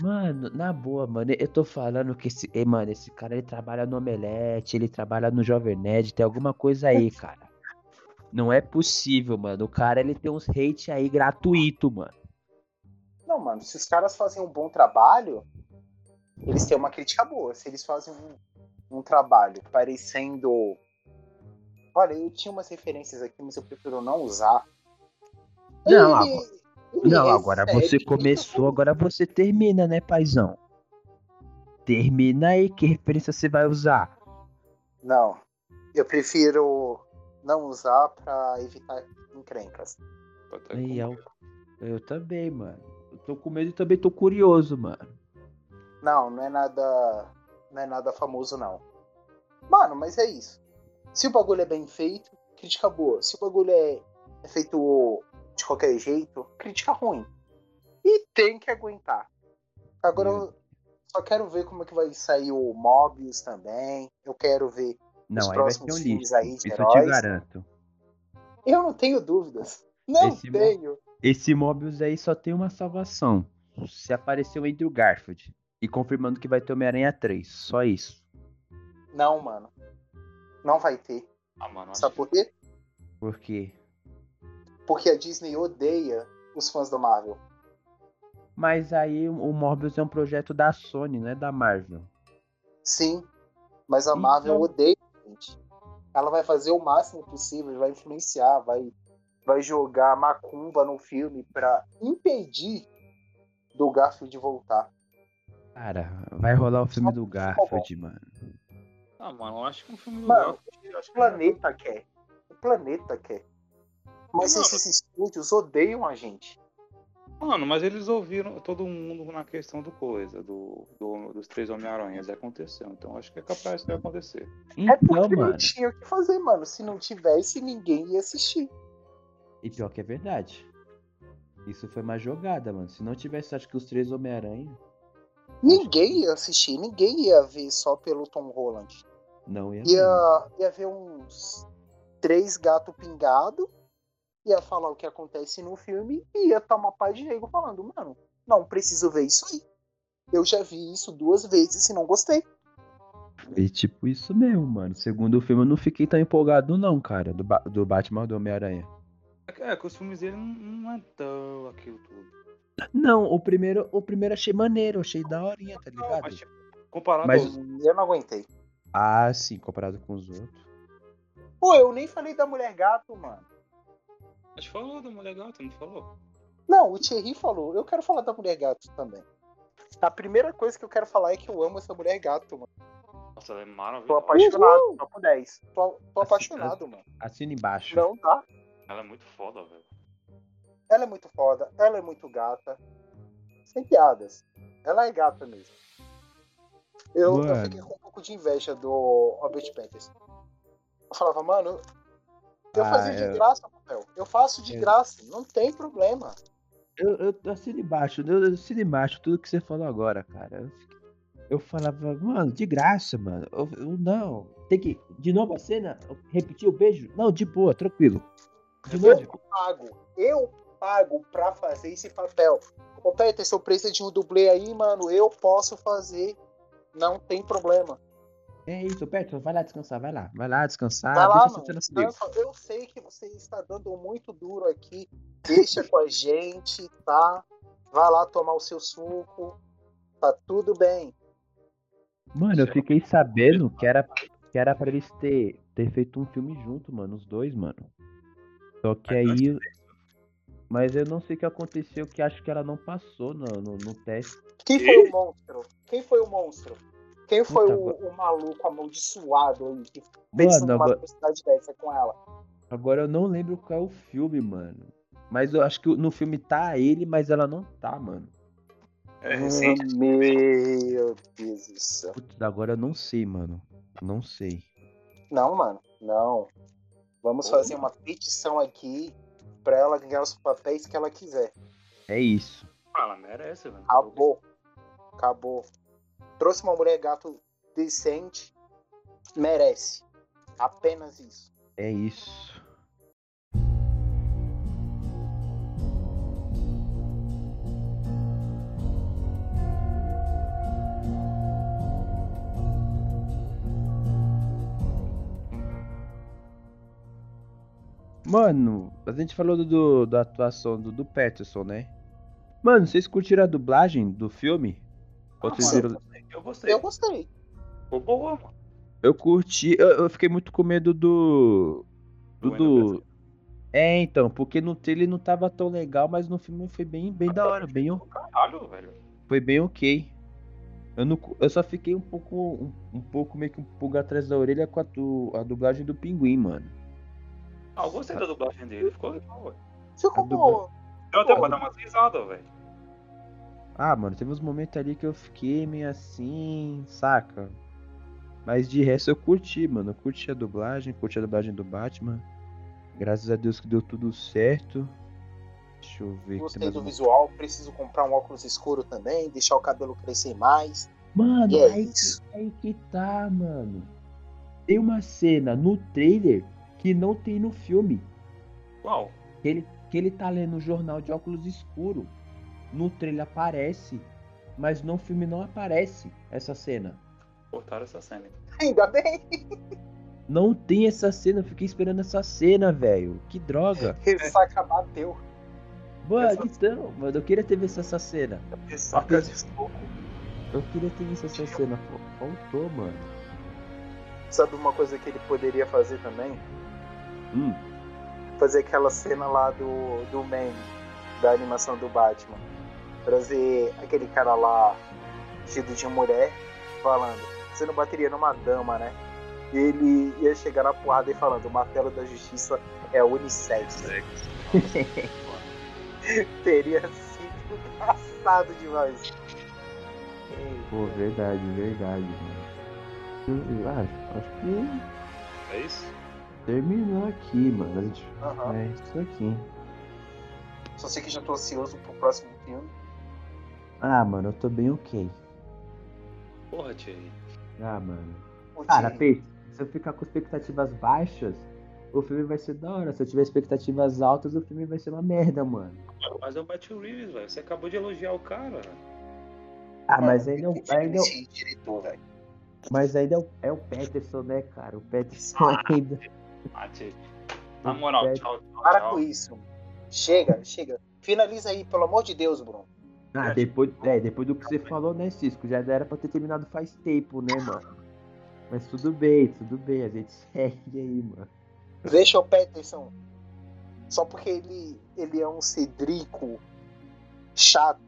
Mano, na boa, mano, eu tô falando que esse cara, ele trabalha no Omelete, ele trabalha no Jovem Nerd, tem alguma coisa aí, cara. Não é possível, mano. O cara, ele tem uns hate aí gratuito, mano. Não, mano, se os caras fazem um bom trabalho, eles têm uma crítica boa. Se eles fazem um trabalho parecendo... Olha, eu tinha umas referências aqui, mas eu prefiro não usar. Não, agora você começou, agora você termina, né, paizão? Termina aí, que referência você vai usar? Não, eu prefiro não usar pra evitar encrencas. Eu também, mano. Eu tô com medo e também tô curioso, mano. Não é nada famoso, não. Mano, mas é isso. Se o bagulho é bem feito, crítica boa. Se o bagulho é feito... de qualquer jeito, crítica ruim. E tem que aguentar. Agora eu só quero ver como é que vai sair o Morbius também. Eu quero ver os próximos filmes aí de heróis. Isso eu te garanto. Eu não tenho dúvidas. Esse Morbius aí só tem uma salvação. Se aparecer o Andrew Garfield e confirmando que vai ter Homem-Aranha 3. Só isso. Não, mano. Não vai ter. Ah, mano, sabe por quê? Por quê? Porque a Disney odeia os fãs do Marvel. Mas aí o Morbius é um projeto da Sony, não é da Marvel. Sim, mas a Marvel odeia, gente. Ela vai fazer o máximo possível, vai influenciar, vai jogar macumba no filme pra impedir do Garfield voltar. Cara, vai rolar o filme do Garfield, mano. Ah, mano, eu acho que um filme do Garfield... Acho que o planeta quer. Mas mano, esses estúdios odeiam a gente. Mano, mas eles ouviram todo mundo na questão do Coisa, dos três Homem-Aranhas. Aconteceu, então acho que é capaz de acontecer. É porque não tinha o que fazer, mano. Se não tivesse, ninguém ia assistir. E pior que é verdade. Isso foi uma jogada, mano. Se não tivesse, acho que os três Homem-Aranha... Ninguém ia assistir, ninguém ia ver só pelo Tom Holland. Não ia ver. Ia ver uns três gatos pingados, ia falar o que acontece no filme e ia tomar pá de nego falando, mano, não preciso ver isso aí. Eu já vi isso 2 vezes e não gostei. E tipo isso mesmo, mano. Segundo o filme eu não fiquei tão empolgado não, cara, do Batman, do Homem-Aranha. É que os filmes dele não é tão aquilo tudo. Não, o primeiro achei maneiro, achei daorinha, tá ligado? Não, achei... Comparado mas... Eu não aguentei. Ah, sim, comparado com os outros. Pô, eu nem falei da Mulher Gato, mano. Mas falou da Mulher Gato, não falou? Não, o Thierry falou. Eu quero falar da Mulher Gato também. A primeira coisa que eu quero falar é que eu amo essa Mulher Gato, mano. Nossa, ela é maravilhosa. Tô apaixonado, uhul! Top 10. Tô apaixonado, mano. Assina embaixo. Não, tá? Ela é muito foda, velho. Ela é muito foda, ela é muito gata. Sem piadas. Ela é gata mesmo. Eu fiquei com um pouco de inveja do Robert Pattinson. Eu falava, mano, eu fazia de graça, papel. Eu faço de graça, não tem problema. Eu assino embaixo, eu assino embaixo tudo que você falou agora, cara. Eu falava, mano, de graça, mano. Eu não. Tem que. De novo a cena? Repetir o beijo? Não, de boa, tranquilo. De novo. Eu pago pra fazer esse papel. Ô, Patterson, precisa de um dublê aí, mano. Eu posso fazer. Não tem problema. É isso, Patterson, vai lá descansar, vai lá descansar. Vai lá, deixa mano, descansa. Eu sei que você está dando muito duro aqui. Deixa com a gente, tá? Vai lá tomar o seu suco. Tá tudo bem. Mano, eu fiquei sabendo que era pra eles ter feito um filme junto, mano. Os dois, mano. Só que aí... Mas eu não sei o que aconteceu, que acho que ela não passou no teste. Quem foi o monstro? Quem foi o maluco amaldiçoado aí que fez uma velocidade dessa com ela? Agora eu não lembro qual é o filme, mano. Mas eu acho que no filme tá ele, mas ela não tá, mano. É recente. Meu Deus do céu. Putz, agora eu não sei, mano. Não sei. Não, mano. Não. Vamos fazer uma petição aqui pra ela ganhar os papéis que ela quiser. É isso. Ela merece, mano. Acabou. Trouxe uma Mulher Gato decente. Merece. Apenas isso. É isso. Mano, a gente falou da atuação do Patterson, né? Mano, vocês curtiram a dublagem do filme? Mano, eu gostei. Ficou boa, mano. Eu curti, eu fiquei muito com medo do... É, então, porque no trailer não tava tão legal, mas no filme foi bem da hora, bem... Caralho, velho. Foi bem ok. Eu só fiquei um pouco meio que um pulgo atrás da orelha com a dublagem do Pinguim, mano. Ah, eu gostei da dublagem dele, ficou legal, velho. Ficou boa. Deu até pra dar uma risada, velho. Ah, mano, teve uns momentos ali que eu fiquei meio assim, saca? Mas de resto eu curti, mano. Eu curti a dublagem do Batman. Graças a Deus que deu tudo certo. Deixa eu ver. Gostei do visual, preciso comprar um óculos escuro também, deixar o cabelo crescer mais. Mano, aí que tá, mano. Tem uma cena no trailer... que não tem no filme. Qual? Que ele tá lendo o jornal de óculos escuro. No trailer aparece, mas no filme não aparece essa cena. Cortaram essa cena. Ainda bem. Não tem essa cena, eu fiquei esperando essa cena, velho. Que droga. Ressaca bateu. Mano, então, mano, eu queria ter visto essa cena. Ressaca de fogo. Eu queria ter visto essa cena, pô. Faltou, mano. Sabe uma coisa que ele poderia fazer também? Fazer aquela cena lá do meme, da animação do Batman. Trazer aquele cara lá, vestido de mulher, falando, você não bateria numa dama, né? E ele ia chegar na porrada e falando, o martelo da justiça é unissex. Teria sido engraçado demais. Pô, verdade, mano. Acho que... É isso? Terminou aqui, mano. Uhum. É isso aqui. Só sei que já tô ansioso pro próximo filme. Ah, mano, eu tô bem ok. Porra, Thierry. Ah, mano. Cara, Pedro, se eu ficar com expectativas baixas, o filme vai ser da hora. Se eu tiver expectativas altas, o filme vai ser uma merda, mano. Mas é o Matt Reeves, velho. Você acabou de elogiar o cara. Ah, mas ainda... diretor, velho. Mas ainda é o Patterson, né, cara? O Patterson ainda. Na moral, tchau. Para com isso. Chega. Finaliza aí, pelo amor de Deus, Bruno. Ah, depois do que você falou, né, Cisco? Já era pra ter terminado faz tempo, né, mano? Mas tudo bem, a gente segue aí, mano. Deixa o Pattinson. Só porque ele é um Cedrico chato.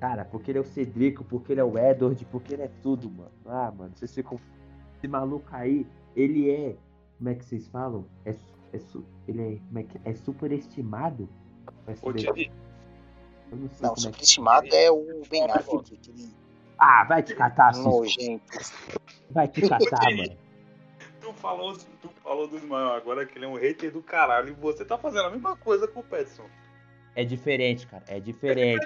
Cara, porque ele é o Cedrico, porque ele é o Edward, porque ele é tudo, mano. Ah, mano, vocês ficam... Esse maluco aí, ele é... Como é que vocês falam? Ele é superestimado? Eu não sei. Não, superestimado é o Ben Affleck. Ah, vai te catar, Cisco. Vai te catar, mano. Tu falou dos maiores agora, que ele é um hater do caralho, e você tá fazendo a mesma coisa com o Pattinson. É diferente, cara. É diferente.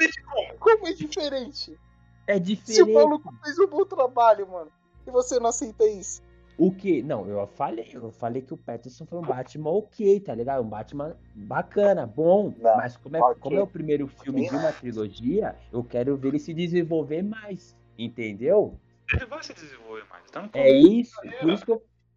Como é diferente? É diferente. Se o maluco fez um bom trabalho, mano, e você não aceita isso. O que? Não, eu falei que o Pattinson foi um Batman ok, tá ligado? Um Batman bacana, bom. Não, mas como é o primeiro filme de uma trilogia, eu quero ver ele se desenvolver mais, entendeu? Ele vai se desenvolver mais. Então, é isso.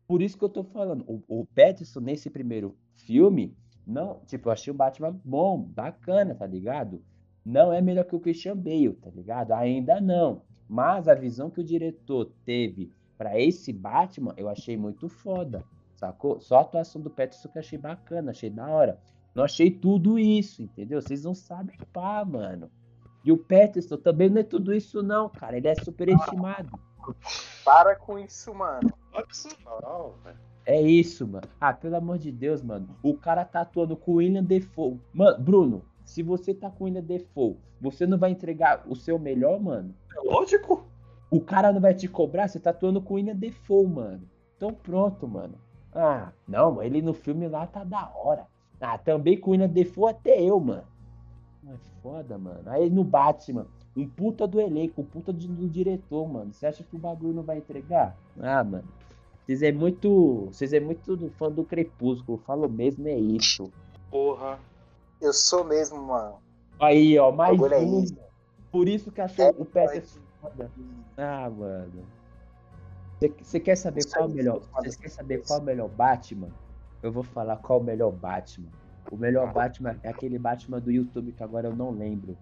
Por isso que eu tô falando. O Pattinson, nesse primeiro filme, não, tipo, eu achei o Batman bom, bacana, tá ligado? Não é melhor que o Christian Bale, tá ligado? Ainda não. Mas a visão que o diretor teve pra esse Batman, eu achei muito foda, sacou? Só a atuação do Pattinson que eu achei bacana, achei da hora. Não achei tudo isso, entendeu? Vocês não sabem, pá, mano. E o Pattinson também não é tudo isso não, cara. Ele é superestimado. Para com isso, mano. É isso, mano. Ah, pelo amor de Deus, mano. O cara tá atuando com o Willem Dafoe. Mano, Bruno, se você tá com o Willem Dafoe, você não vai entregar o seu melhor, mano? É lógico. O cara não vai te cobrar, você tá atuando com o Willem Dafoe, mano. Então pronto, mano. Ah, não, ele no filme lá tá da hora. Ah, também com o Willem Dafoe até eu, mano. Ah, foda, mano. Aí no Batman, um puta do elenco, um puta do diretor, mano. Você acha que o bagulho não vai entregar? Ah, mano. Vocês é muito fã do Crepúsculo. Eu falo mesmo, é isso. Porra. Eu sou mesmo, mano. Aí, ó, mais um. É isso. Por isso que achou o Pattinson. Ah, mano. Você quer saber qual é o melhor? Você quer saber qual é o melhor Batman? Eu vou falar qual é o melhor Batman. O melhor Batman é aquele Batman do YouTube que agora eu não lembro.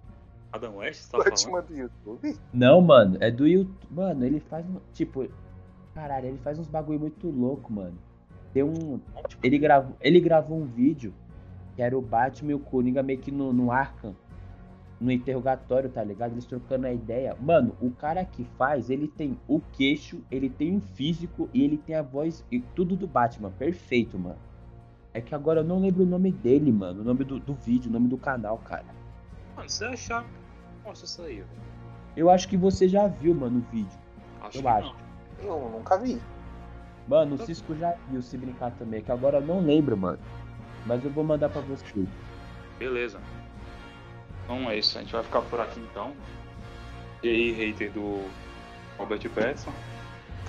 Adam West tá falando? Batman do YouTube? Não, mano, é do YouTube. Mano, ele faz tipo, caralho, ele faz uns bagulho muito louco, mano. Tem um, ele gravou um vídeo que era o Batman e o Coringa meio que no Arkham. No interrogatório, tá ligado? Eles trocando a ideia. Mano, o cara que faz, ele tem o queixo, ele tem o físico e ele tem a voz e tudo do Batman. Perfeito, mano. É que agora eu não lembro o nome dele, mano. O nome do vídeo, o nome do canal, cara. Mano, você achar... Nossa, isso aí, velho. Eu acho que você já viu, mano, o vídeo. Acho. Eu nunca vi. Mano, o Cisco já viu, se brincar também. É que agora eu não lembro, mano. Mas eu vou mandar pra você. Beleza. Então é isso, a gente vai ficar por aqui então. E aí, hater do Robert Pattinson?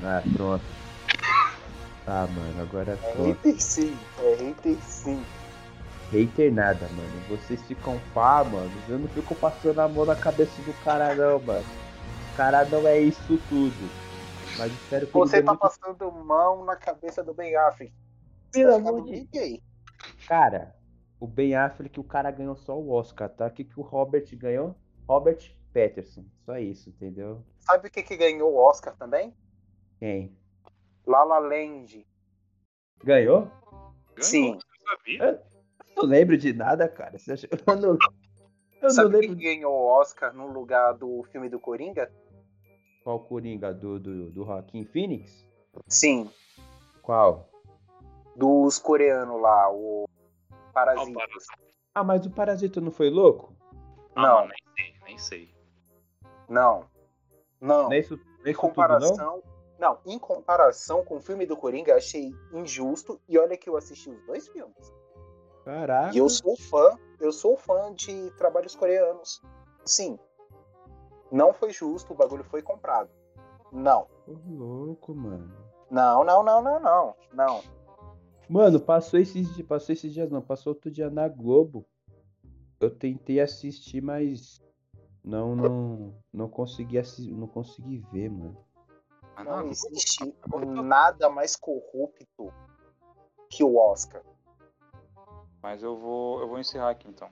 Ah, pronto. Ah, mano, agora é pronto. Hater sim. Hater nada, mano. Vocês ficam pá, mano. Eu não fico passando a mão na cabeça do cara não, mano. O cara não é isso tudo. Mas espero que você tá muito... passando mão na cabeça do Ben Affleck. Pelo amor de Deus. Cara... O Ben Affleck, o cara ganhou só o Oscar, tá? O que o Robert ganhou? Robert Pattinson. Só isso, entendeu? Sabe o que ganhou o Oscar também? Quem? La La Land. Ganhou? Sim. Eu não lembro de nada, cara. Sabe quem ganhou o Oscar no lugar do filme do Coringa? Qual Coringa? Do Joaquim Phoenix? Sim. Qual? Dos coreanos lá, o... Parasito. Ah, mas o Parasito não foi louco? Não. Nem sei. Não. Nesse comparação, tudo, não? Não, em comparação com o filme do Coringa, eu achei injusto. E olha que eu assisti os dois filmes. Caraca. E eu sou fã de trabalhos coreanos. Sim. Não foi justo, o bagulho foi comprado. Não. Ô, louco, mano. Não. Mano, passou outro dia na Globo. Eu tentei assistir, mas não consegui ver, mano. Não existe nada mais corrupto que o Oscar. Mas eu vou encerrar aqui então.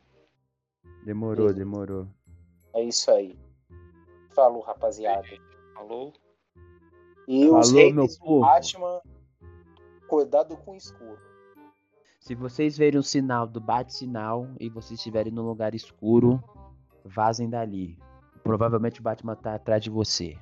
Demorou, demorou. É isso aí. Falou, rapaziada. Falou. E os haters do Batman, cuidado com o escuro. Se vocês verem o sinal do bate-sinal e vocês estiverem num lugar escuro, vazem dali. Provavelmente o Batman tá atrás de você.